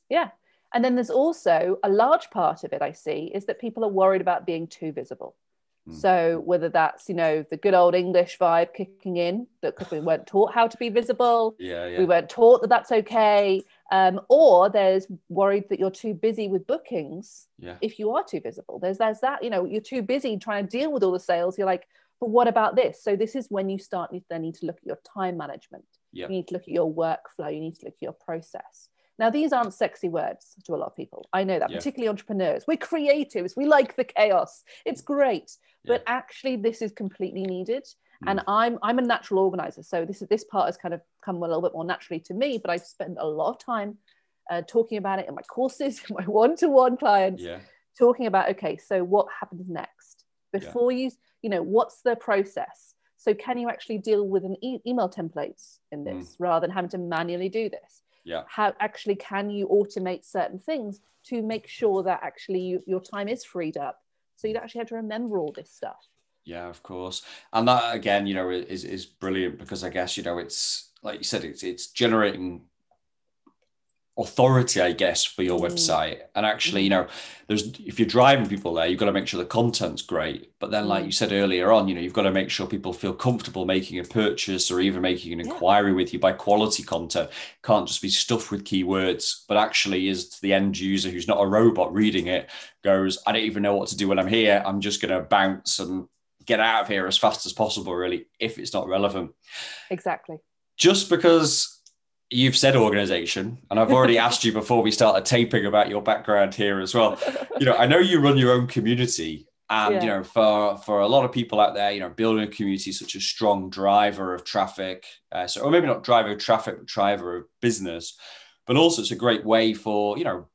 yeah. And then there's also a large part of it I see is that people are worried about being too visible. So whether that's, you know, the good old English vibe kicking in, that because we weren't taught how to be visible, we weren't taught that that's okay, or there's worried that you're too busy with bookings if you are too visible. There's that, you know, you're too busy trying to deal with all the sales. You're like, but what about this? So this is when you start, you then need to look at your time management. Yeah. You need to look at your workflow. You need to look at your process. Now, these aren't sexy words to a lot of people. I know that, particularly entrepreneurs. We're creatives. We like the chaos. It's great. But actually, this is completely needed. And I'm a natural organizer. So this part has kind of come a little bit more naturally to me. But I spend a lot of time talking about it in my courses, in my one-to-one clients, talking about, okay, so what happens next? Before you know, what's the process? So can you actually deal with an email templates in this rather than having to manually do this? Yeah. How actually can you automate certain things to make sure that actually your time is freed up, so you don't actually have to remember all this stuff? Yeah, of course. And that again, you know, is brilliant, because I guess, you know, it's like you said, it's generating authority, I guess, for your website. And actually, you know, if you're driving people there, you've got to make sure the content's great. But then, like you said earlier on, you know, you've got to make sure people feel comfortable making a purchase or even making an inquiry with you by quality content. Can't just be stuffed with keywords, but actually is to the end user who's not a robot reading it, goes, I don't even know what to do when I'm here. I'm just going to bounce and get out of here as fast as possible, really, if it's not relevant. Exactly. Just because you've said organization, and I've already asked you before we started taping about your background here as well. You know, I know you run your own community, and you know, for a lot of people out there, you know, building a community is such a strong driver of traffic. So, or maybe not driver of traffic, but driver of business. But also, it's a great way for, you know,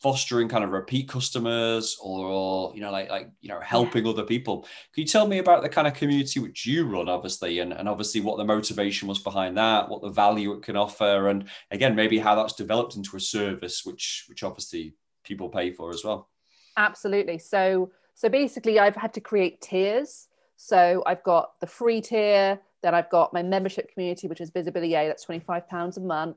fostering kind of repeat customers, or you know, like you know, helping other people. Can you tell me about the kind of community which you run, obviously, and obviously what the motivation was behind that, what the value it can offer, and again, maybe how that's developed into a service which obviously people pay for as well? Absolutely. So basically, I've had to create tiers. So I've got the free tier, then I've got my membership community, which is Visibility Yay. That's £25 a month,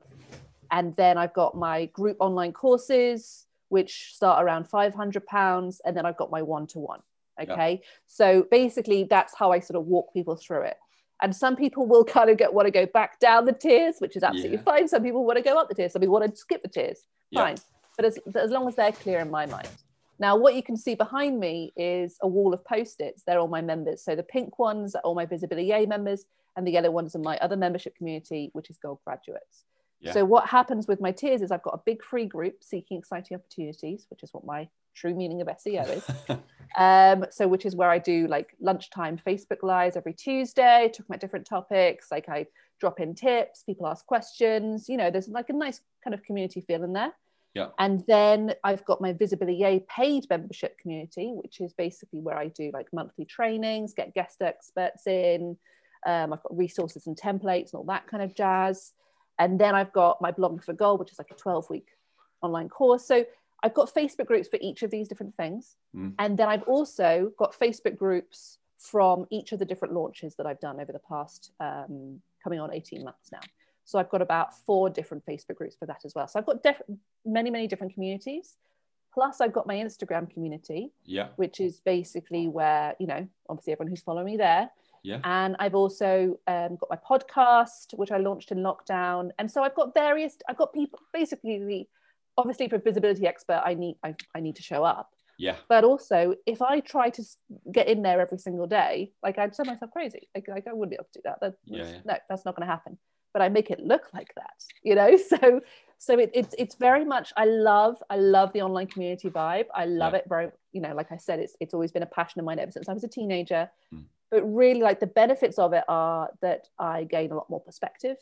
and then I've got my group online courses, which start around £500, and then I've got my one-to-one, okay? Yeah. So basically, that's how I sort of walk people through it. And some people will kind of want to go back down the tiers, which is absolutely fine. Some people want to go up the tiers. Some people want to skip the tiers, fine. but as long as they're clear in my mind. Now, what you can see behind me is a wall of Post-its. They're all my members. So the pink ones are all my Visibility Yay members, and the yellow ones are my other membership community, which is Gold Graduates. Yeah. So what happens with my tiers is I've got a big free group, Seeking Exciting Opportunities, which is what my true meaning of SEO is. So which is where I do like lunchtime Facebook lives every Tuesday, talking about different topics. Like I drop in tips, people ask questions, you know, there's like a nice kind of community feel in there. Yeah. And then I've got my Visibility Yay paid membership community, which is basically where I do like monthly trainings, get guest experts in. I've got resources and templates and all that kind of jazz. And then I've got my Blogging for Gold, which is like a 12-week online course. So I've got Facebook groups for each of these different things. Mm. And then I've also got Facebook groups from each of the different launches that I've done over the past coming on 18 months now. So I've got about 4 different Facebook groups for that as well. So I've got many different communities. Plus I've got my Instagram community, yeah, which is basically where, you know, obviously everyone who's following me there. Yeah. And I've also got my podcast, which I launched in lockdown. And so I've got various, I've got people, basically, obviously for a visibility expert, I need to show up. Yeah. But also if I try to get in there every single day, like I'd send myself crazy. Like I wouldn't be able to do that. No, that's not going to happen. But I make it look like that, you know? So it's very much, I love the online community vibe. I love it very, you know, like I said, it's always been a passion of mine ever since I was a teenager. Mm. But really like the benefits of it are that I gain a lot more perspective.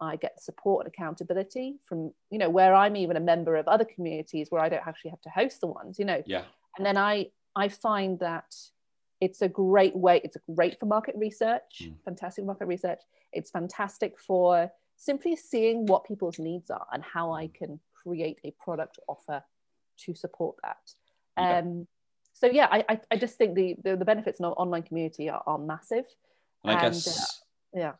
I get support and accountability from, you know, where I'm even a member of other communities where I don't actually have to host the ones, you know? Yeah. And then I find that it's great for market research, fantastic market research. It's fantastic for simply seeing what people's needs are and how I can create a product offer to support that. Yeah. So yeah, I just think the benefits in our online community are massive. And I guess, and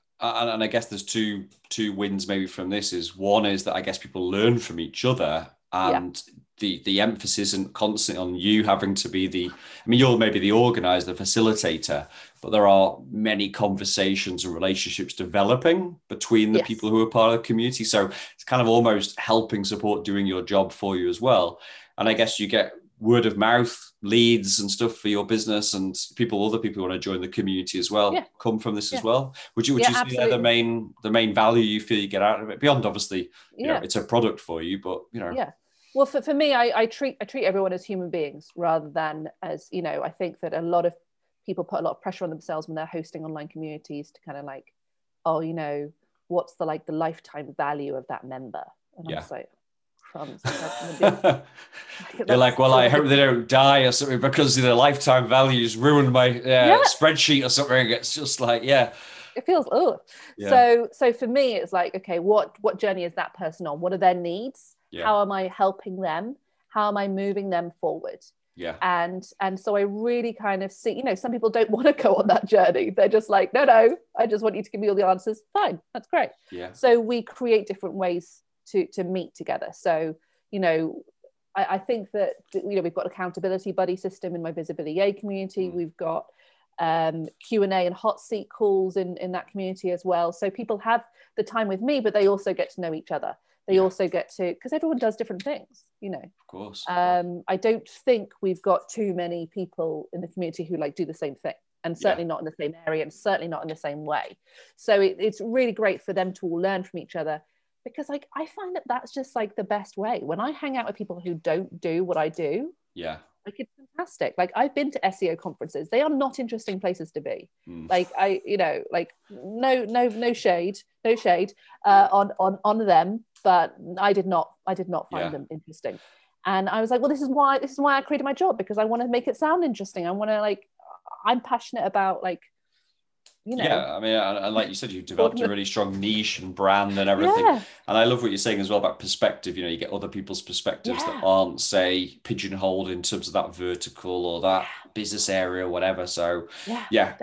I guess there's two wins maybe from this is one is that I guess people learn from each other. And the emphasis isn't constant on you having to be you're maybe the organizer, the facilitator, but there are many conversations and relationships developing between the people who are part of the community. So it's kind of almost helping support doing your job for you as well. And I guess you get word of mouth leads and stuff for your business and other people who want to join the community as well, come from this as well. Would you say they're the main value you feel you get out of it beyond obviously, you know, it's a product for you, but you know. Yeah. Well, for me, I treat everyone as human beings rather than as, you know, I think that a lot of people put a lot of pressure on themselves when they're hosting online communities to kind of like, oh, you know, what's the lifetime value of that member? And I'm just like, crumbs. They're like, well, I hope they don't die or something because their lifetime values ruined my spreadsheet or something. It's just like, it feels So for me, it's like, okay, what journey is that person on? What are their needs? Yeah. How am I helping them? How am I moving them forward? Yeah. And so I really kind of see, you know, some people don't want to go on that journey. They're just like, no, I just want you to give me all the answers. Fine, that's great. Yeah. So we create different ways to meet together. So, you know, I think that, you know, we've got accountability buddy system in my Visibility Yay community. Mm. We've got Q&A and hot seat calls in that community as well. So people have the time with me, but they also get to know each other. They also get to, because everyone does different things, you know. Of course. I don't think we've got too many people in the community who like do the same thing, and certainly not in the same area, and certainly not in the same way. So it's really great for them to all learn from each other, because like I find that that's just like the best way. When I hang out with people who don't do what I do, like it's fantastic. Like I've been to SEO conferences; they are not interesting places to be. Mm. Like I, you know, like no shade on them, but I did not find them interesting. And I was like, well, this is why I created my job, because I want to make it sound interesting. I want to like, I'm passionate about like, you know. Yeah, I mean, and like you said, you've developed a really strong niche and brand and everything. Yeah. And I love what you're saying as well about perspective. You know, you get other people's perspectives that aren't, say, pigeonholed in terms of that vertical or that business area or whatever. So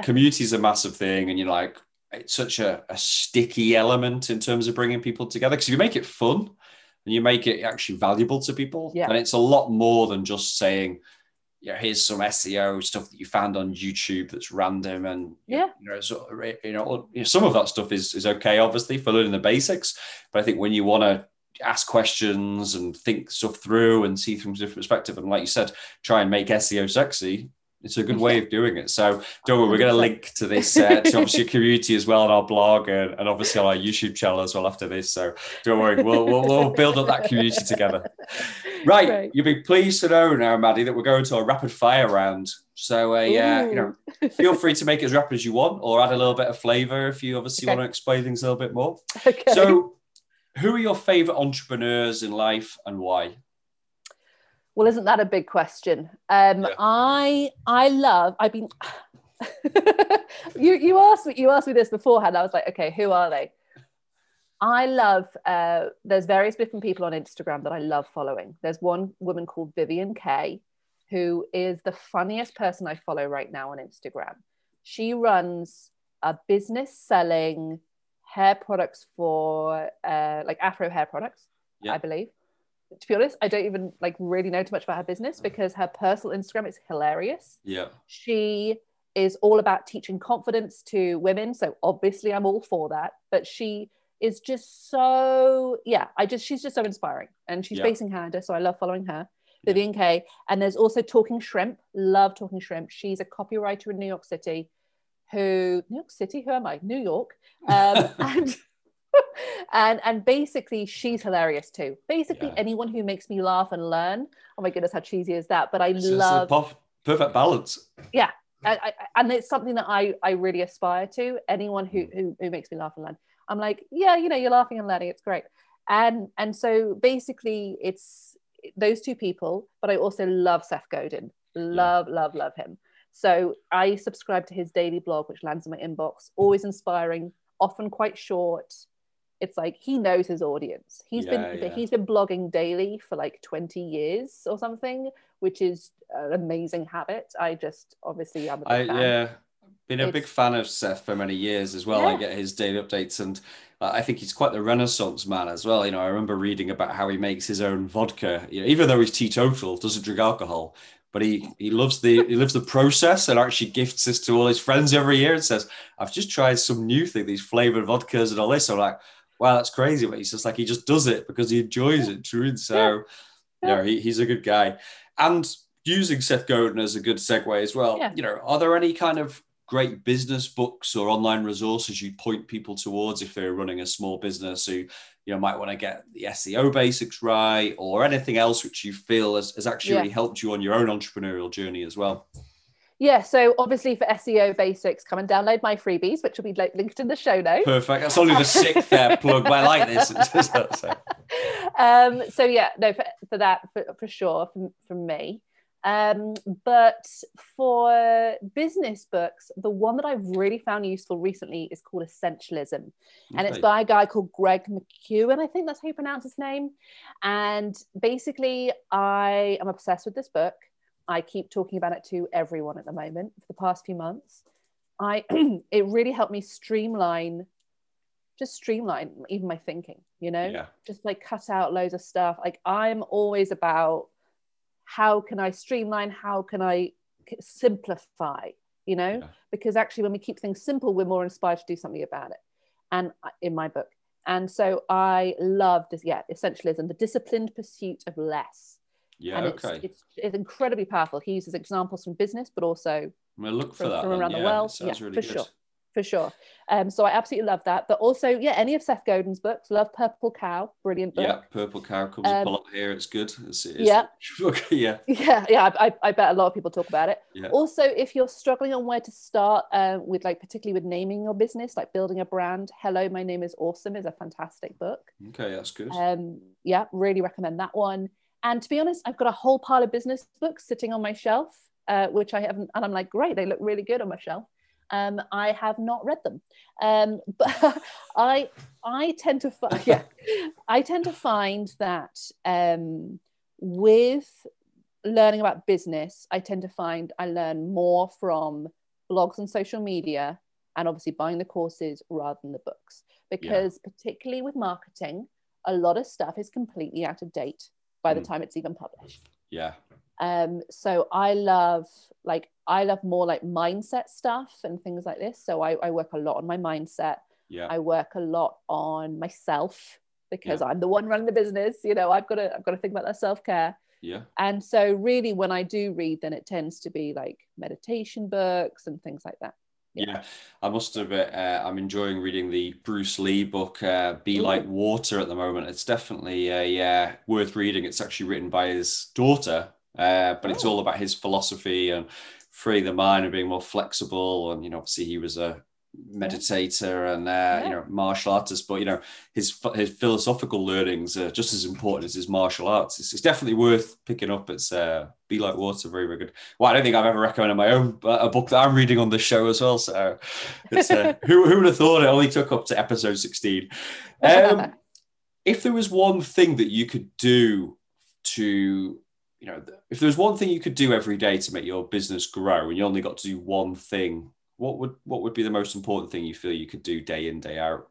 community is a massive thing. And you're like, it's such a sticky element in terms of bringing people together. Because if you make it fun and you make it actually valuable to people, then it's a lot more than just saying, yeah, here's some SEO stuff that you found on YouTube that's random, and you know, some of that stuff is okay, obviously, for learning the basics. But I think when you want to ask questions and think stuff through and see from a different perspective. And like you said, try and make SEO sexy. It's a good way of doing it. So don't worry, we're going to link to this, to obviously your community as well, and our blog, and obviously on our YouTube channel as well after this. So don't worry, we'll build up that community together. Right. You'll be pleased to know now, Maddy, that we're going to a rapid fire round. So yeah, feel free to make it as rapid as you want, or add a little bit of flavour if you obviously want to explain things a little bit more. Okay. So who are your favourite entrepreneurs in life and why? Well, isn't that a big question? I love, I've been, you asked me this beforehand. I was like, okay, who are they? I love, there's various different people on Instagram that I love following. There's one woman called Vivian Kay, who is the funniest person I follow right now on Instagram. She runs a business selling hair products for like Afro hair products, I believe. To be honest, I don't even like really know too much about her business because her personal Instagram is hilarious. Yeah. She is all about teaching confidence to women. So obviously I'm all for that, but she is just so, she's just so inspiring, and she's based in Canada. So I love following her, Vivian Kay. And there's also Talking Shrimp. Love Talking Shrimp. She's a copywriter in New York City. And basically she's hilarious too. Basically anyone who makes me laugh and learn. Oh my goodness, how cheesy is that? But I love a perfect balance. Yeah, and it's something that I really aspire to. Anyone who makes me laugh and learn, I'm like, you're laughing and learning. It's great. And so basically it's those two people. But I also love Seth Godin. Love him. So I subscribe to his daily blog, which lands in my inbox. Always inspiring. Often quite short. It's like he knows his audience. He's been blogging daily for like 20 years or something, which is an amazing habit. I've been a big fan of Seth for many years as well. I get his daily updates, and I think he's quite the Renaissance man as well. I remember reading about how he makes his own vodka. Even though he's teetotal, doesn't drink alcohol, but he loves the process, and actually gifts this to all his friends every year and says, "I've just tried some new thing, these flavored vodkas and all this." So I'm like, wow, that's crazy. But he's just like, he just does it because he enjoys it. True. And so, he's a good guy. And using Seth Godin as a good segue as well, are there any kind of great business books or online resources you point people towards if they're running a small business who, might want to get the SEO basics right, or anything else which you feel has actually really helped you on your own entrepreneurial journey as well? Yeah, so obviously for SEO basics, come and download my freebies, which will be linked in the show notes. Perfect. That's only the sixth plug, but I like this. For me. But for business books, the one that I've really found useful recently is called Essentialism. And it's by a guy called Greg McEwen. I think that's how you pronounce his name. And basically, I am obsessed with this book. I keep talking about it to everyone at the moment for the past few months. It really helped me streamline even my thinking, just like cut out loads of stuff. Like I'm always about how can I streamline? How can I simplify, because actually when we keep things simple, we're more inspired to do something about it. And in my book. And so I love this. Yeah. Essentialism, the disciplined pursuit of less. Yeah, and it's incredibly powerful. He uses examples from business, but also from around the world. For sure. So I absolutely love that. But also, any of Seth Godin's books. Love Purple Cow, brilliant book. Yeah, Purple Cow comes up here. It's good. I bet a lot of people talk about it. Yeah. Also, if you're struggling on where to start with, like particularly with naming your business, like building a brand, Hello, My Name Is Awesome is a fantastic book. Okay, that's good. Really recommend that one. And to be honest, I've got a whole pile of business books sitting on my shelf, which I haven't, and I'm like, great, they look really good on my shelf. I have not read them, but I tend to find that with learning about business, I tend to find I learn more from blogs and social media, and obviously buying the courses rather than the books, because particularly with marketing, a lot of stuff is completely out of date by the time it's even published. Yeah. So I love more like mindset stuff and things like this. So I work a lot on my mindset. Yeah. I work a lot on myself. because I'm the one running the business. You know, I've got to think about that self-care. Yeah. And so really when I do read, then it tends to be like meditation books and things like that. Yeah, I must admit, I'm enjoying reading the Bruce Lee book, Be Like Water, at the moment. It's definitely worth reading. It's actually written by his daughter, but it's all about his philosophy and freeing the mind and being more flexible. And, you know, obviously he was a meditator and, you know, martial artist, but, you know, his philosophical learnings are just as important as his martial arts. It's definitely worth picking up. It's Be Like Water, very, very good. Well, I don't think I've ever recommended my own a book that I'm reading on this show as well. So it's, who would have thought? It only took up to episode 16. If there was one thing that you could do to, you know, if there was one thing you could do every day to make your business grow and you only got to do one thing, what would be the most important thing you feel you could do day in, day out?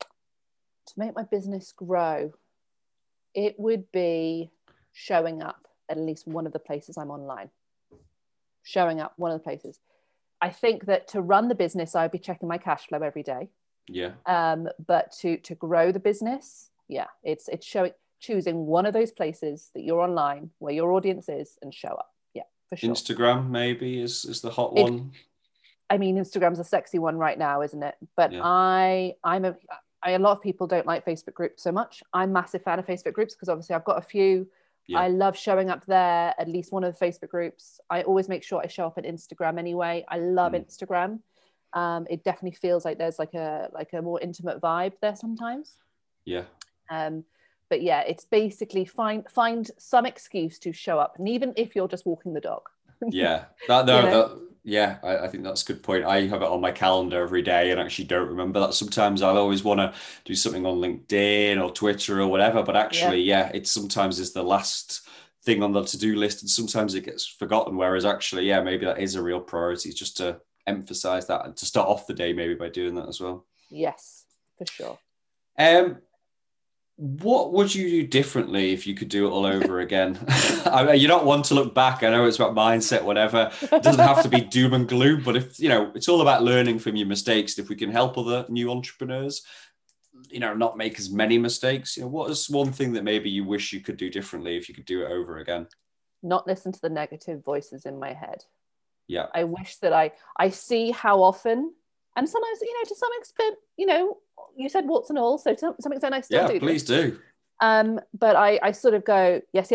To make my business grow, it would be showing up at least one of the places I'm online. Showing up one of the places. I think that to run the business, I'd be checking my cash flow every day. Yeah. But to grow the business, it's choosing one of those places that you're online, where your audience is, and show up. Sure. Instagram maybe is the hot one. I mean, Instagram's a sexy one right now, isn't it? But a lot of people don't like Facebook groups so much. I'm a massive fan of Facebook groups because obviously I've got a few. I love showing up there, at least one of the Facebook groups. I always make sure I show up at Instagram anyway. I love Instagram. It definitely feels like there's like a more intimate vibe there sometimes. But yeah, it's basically find some excuse to show up. And even if you're just walking the dog. I think that's a good point. I have it on my calendar every day and actually don't remember that. Sometimes I'll always want to do something on LinkedIn or Twitter or whatever. But actually, it's sometimes is the last thing on the to-do list. And sometimes it gets forgotten. Whereas actually, maybe that is a real priority, just to emphasize that and to start off the day maybe by doing that as well. Yes, for sure. What would you do differently if you could do it all over again? I mean, you're not one to look back. I know it's about mindset, whatever. It doesn't have to be doom and gloom, but if you know, it's all about learning from your mistakes. If we can help other new entrepreneurs, you know, not make as many mistakes, you know, what is one thing that maybe you wish you could do differently if you could do it over again? Not listen to the negative voices in my head. Yeah. I wish that I see how often, and sometimes, you know, to some extent, you know, you said warts and all, so to some extent I still do. Yeah, please do. But I sort of go, yes.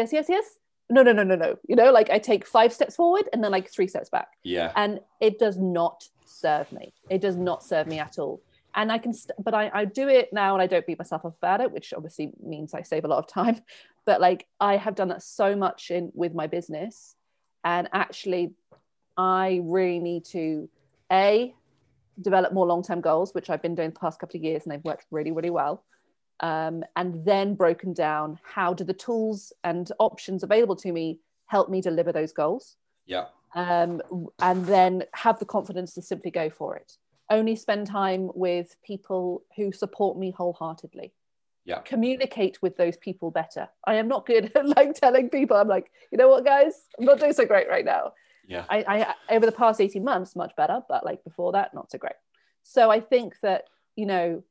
No. You know, like I take 5 steps forward and then like 3 steps back. Yeah. And it does not serve me. It does not serve me at all. And I can, but I do it now and I don't beat myself up about it, which obviously means I save a lot of time. But like I have done that so much with my business. And actually I really need to, develop more long-term goals, which I've been doing the past couple of years and they've worked really, really well. And then broken down, how do the tools and options available to me help me deliver those goals? Yeah. And then have the confidence to simply go for it. Only spend time with people who support me wholeheartedly. Yeah. Communicate with those people better. I am not good at like telling people, I'm like, you know what, guys, I'm not doing so great right now. Yeah, I over the past 18 months, much better, but like before that, not so great. So I think that, you know,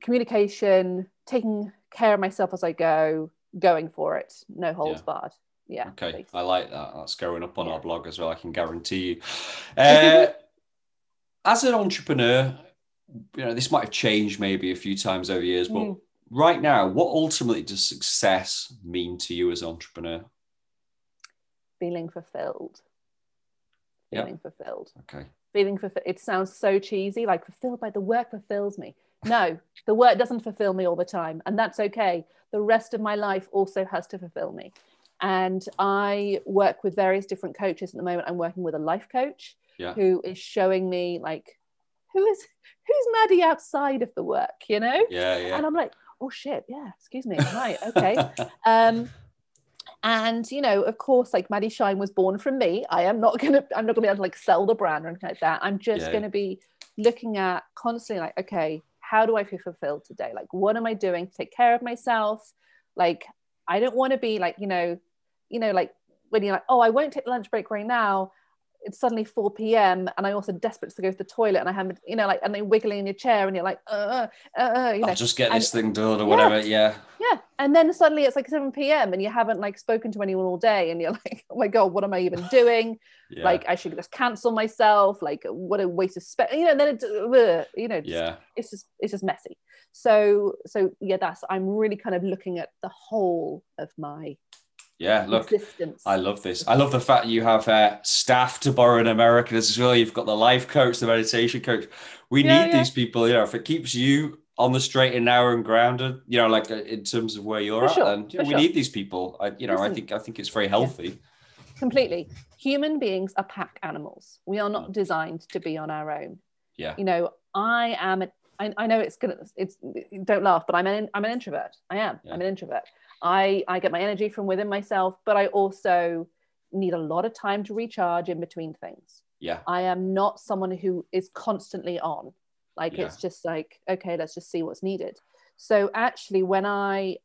communication, taking care of myself as I go, going for it, no holds barred. Yeah. Okay, basically. I like that. That's going up on our blog as well, I can guarantee you. As an entrepreneur, you know, this might have changed maybe a few times over years, but right now, what ultimately does success mean to you as an entrepreneur? Feeling fulfilled. Okay. Feeling fulfilled. It sounds so cheesy, like fulfilled by the work fulfills me. No, the work doesn't fulfill me all the time. And that's okay. The rest of my life also has to fulfill me. And I work with various different coaches at the moment. I'm working with a life coach who is showing me like, who's Maddy outside of the work, you know? Yeah. And I'm like, oh shit. Yeah. Excuse me. Right. Okay. And, you know, of course, like Maddy Shine was born from me. I'm not going to be able to like sell the brand or anything like that. I'm just going to be looking at constantly like, okay, how do I feel fulfilled today? Like, what am I doing to take care of myself? Like, I don't want to be like, you know, like when you're like, oh, I won't take the lunch break right now. it's suddenly 4 p.m. and I'm also desperate to go to the toilet, and I haven't, you know, like, and they're wiggling in your chair and you're like, you know, I'll just get this thing done or whatever. Yeah. Yeah. And then suddenly it's like 7 p.m. and you haven't like spoken to anyone all day and you're like, oh my God, what am I even doing? Yeah. Like, I should just cancel myself. Like, what a waste of space. You know, and then it, you know, it's just messy. So yeah, I'm really kind of looking at the whole of my, yeah, look, existence. I love this. I love the fact you have staff to borrow in America as well. You've got the life coach, the meditation coach. We need these people, you know, if it keeps you on the straight and narrow and grounded, you know, like in terms of where you're at, then we need these people. I think it's very healthy. Yeah. Completely. Human beings are pack animals. We are not designed to be on our own. Yeah. You know, I know it's don't laugh, but I'm an introvert. I am. Yeah. I'm an introvert. I get my energy from within myself, but I also need a lot of time to recharge in between things. Yeah. I am not someone who is constantly on. Like, it's just like, okay, let's just see what's needed. So actually, when I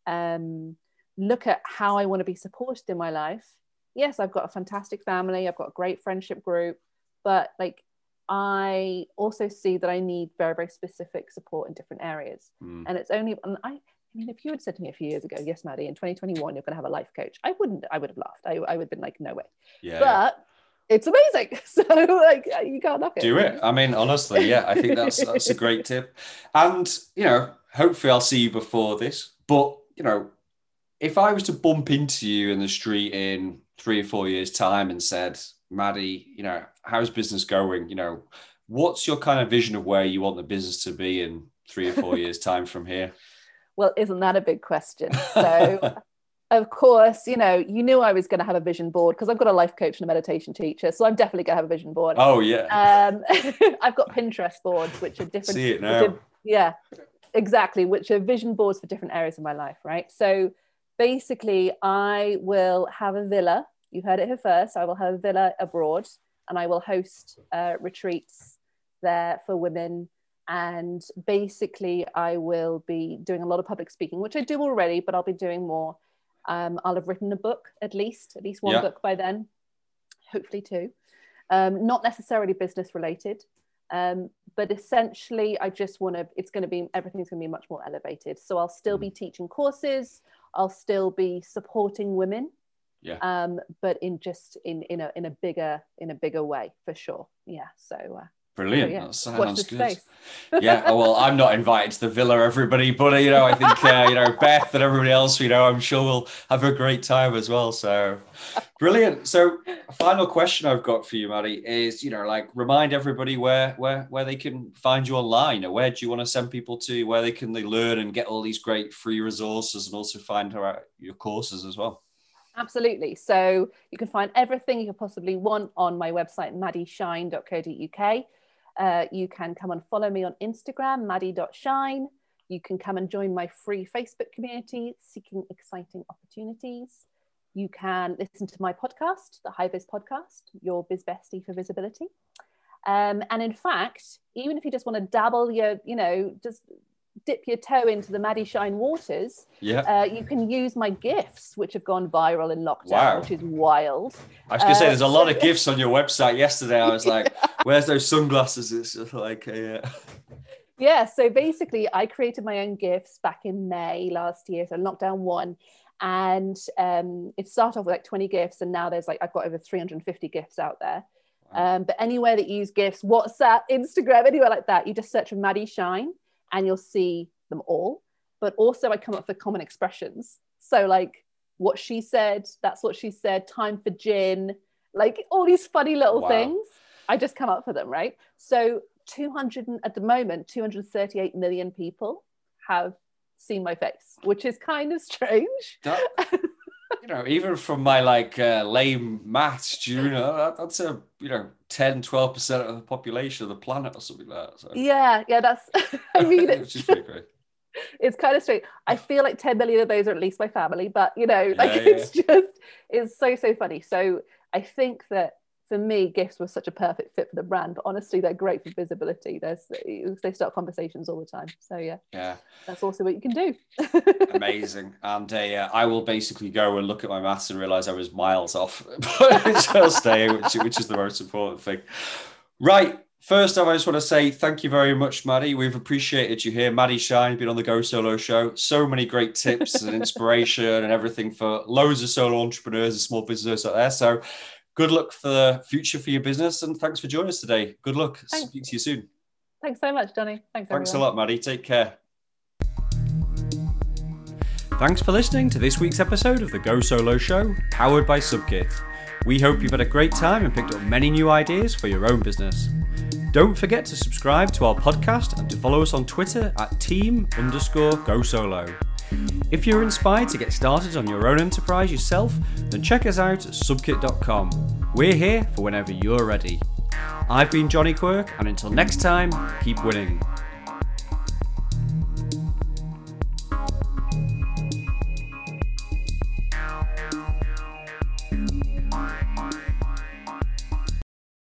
look at how I want to be supported in my life, yes, I've got a fantastic family. I've got a great friendship group, but like, I also see that I need very, very specific support in different areas. Mm. And it's only, and I mean, if you had said to me a few years ago, yes, Maddy, in 2021, you're going to have a life coach, I would have laughed. I would have been like, no way. Yeah. But it's amazing. So like, you can't knock it. Do it. I mean, honestly, yeah, I think that's a great tip. And, you know, hopefully I'll see you before this, but, you know, if I was to bump into you in the street in 3 or 4 years time and said, Maddy, you know, how's business going? You know, what's your kind of vision of where you want the business to be in 3 or 4 years time from here? Well, isn't that a big question? So, of course, you know, you knew I was going to have a vision board because I've got a life coach and a meditation teacher. So I'm definitely going to have a vision board. Oh, yeah. I've got Pinterest boards, which are different. See it now. Yeah, exactly. Which are vision boards for different areas of my life, right? So basically, I will have a villa. You heard it here first. I will have a villa abroad and I will host retreats there for women. And basically, I will be doing a lot of public speaking, which I do already, but I'll be doing more. I'll have written a book, at least one book by then, hopefully 2. Not necessarily business related, but essentially, I just want to, everything's going to be much more elevated. So I'll still be teaching courses. I'll still be supporting women, but in a bigger way, for sure. Yeah, so... Brilliant. That sounds good. Yeah. Well, I'm not invited to the villa, everybody, but, you know, I think, you know, Beth and everybody else, you know, I'm sure we'll have a great time as well. So brilliant. So a final question I've got for you, Maddy, is, you know, like, remind everybody where they can find you online, or where do you want to send people to, where they can learn and get all these great free resources and also find out your courses as well. Absolutely. So you can find everything you could possibly want on my website, maddyshine.co.uk. You can come and follow me on Instagram, maddy.shine. You can come and join my free Facebook community, Seeking Exciting Opportunities. You can listen to my podcast, the High Biz Podcast, your biz bestie for visibility. And in fact, even if you just want to dabble just dip your toe into the Maddy Shine waters, you can use my gifts, which have gone viral in lockdown, which is wild. I was going to say, there's a lot of gifts on your website yesterday. I was like, where's those sunglasses? It's just like, yeah, so basically I created my own gifts back in May last year, so lockdown 1. And it started off with like 20 gifts, and now I've got over 350 gifts out there. Wow. But anywhere that you use gifts, WhatsApp, Instagram, anywhere like that, you just search for Maddy Shine, and you'll see them all. But also I come up with common expressions. So like, what she said, that's what she said, time for gin, like all these funny little things. I just come up with them, right? So 238 million people have seen my face, which is kind of strange. That, you know, even from my like lame maths, you know, that's a, you know, 10-12% of the population of the planet or something like that. So. Yeah, that's, I mean, it's kind of strange. I feel like 10 million of those are at least my family, but you know, like it's so funny. So I think that for me, gifts were such a perfect fit for the brand, but honestly, they're great for visibility. They start conversations all the time. So yeah, that's also what you can do. Amazing. And I will basically go and look at my maths and realize I was miles off, but I'll stay, which is the most important thing. Right. First off, I just want to say thank you very much, Maddy. We've appreciated you here. Maddy Shine, been on the Go Solo show. So many great tips and inspiration and everything for loads of solo entrepreneurs and small businesses out there. So good luck for the future for your business, and thanks for joining us today. Good luck. Thanks. Speak to you soon. Thanks so much, Johnny. Thanks everyone. A lot, Maddy. Take care. Thanks for listening to this week's episode of the Go Solo show, powered by Subkit. We hope you've had a great time and picked up many new ideas for your own business. Don't forget to subscribe to our podcast and to follow us on Twitter at team_GoSolo. If you're inspired to get started on your own enterprise yourself, then check us out at subkit.com. We're here for whenever you're ready. I've been Johnny Quirk, and until next time, keep winning.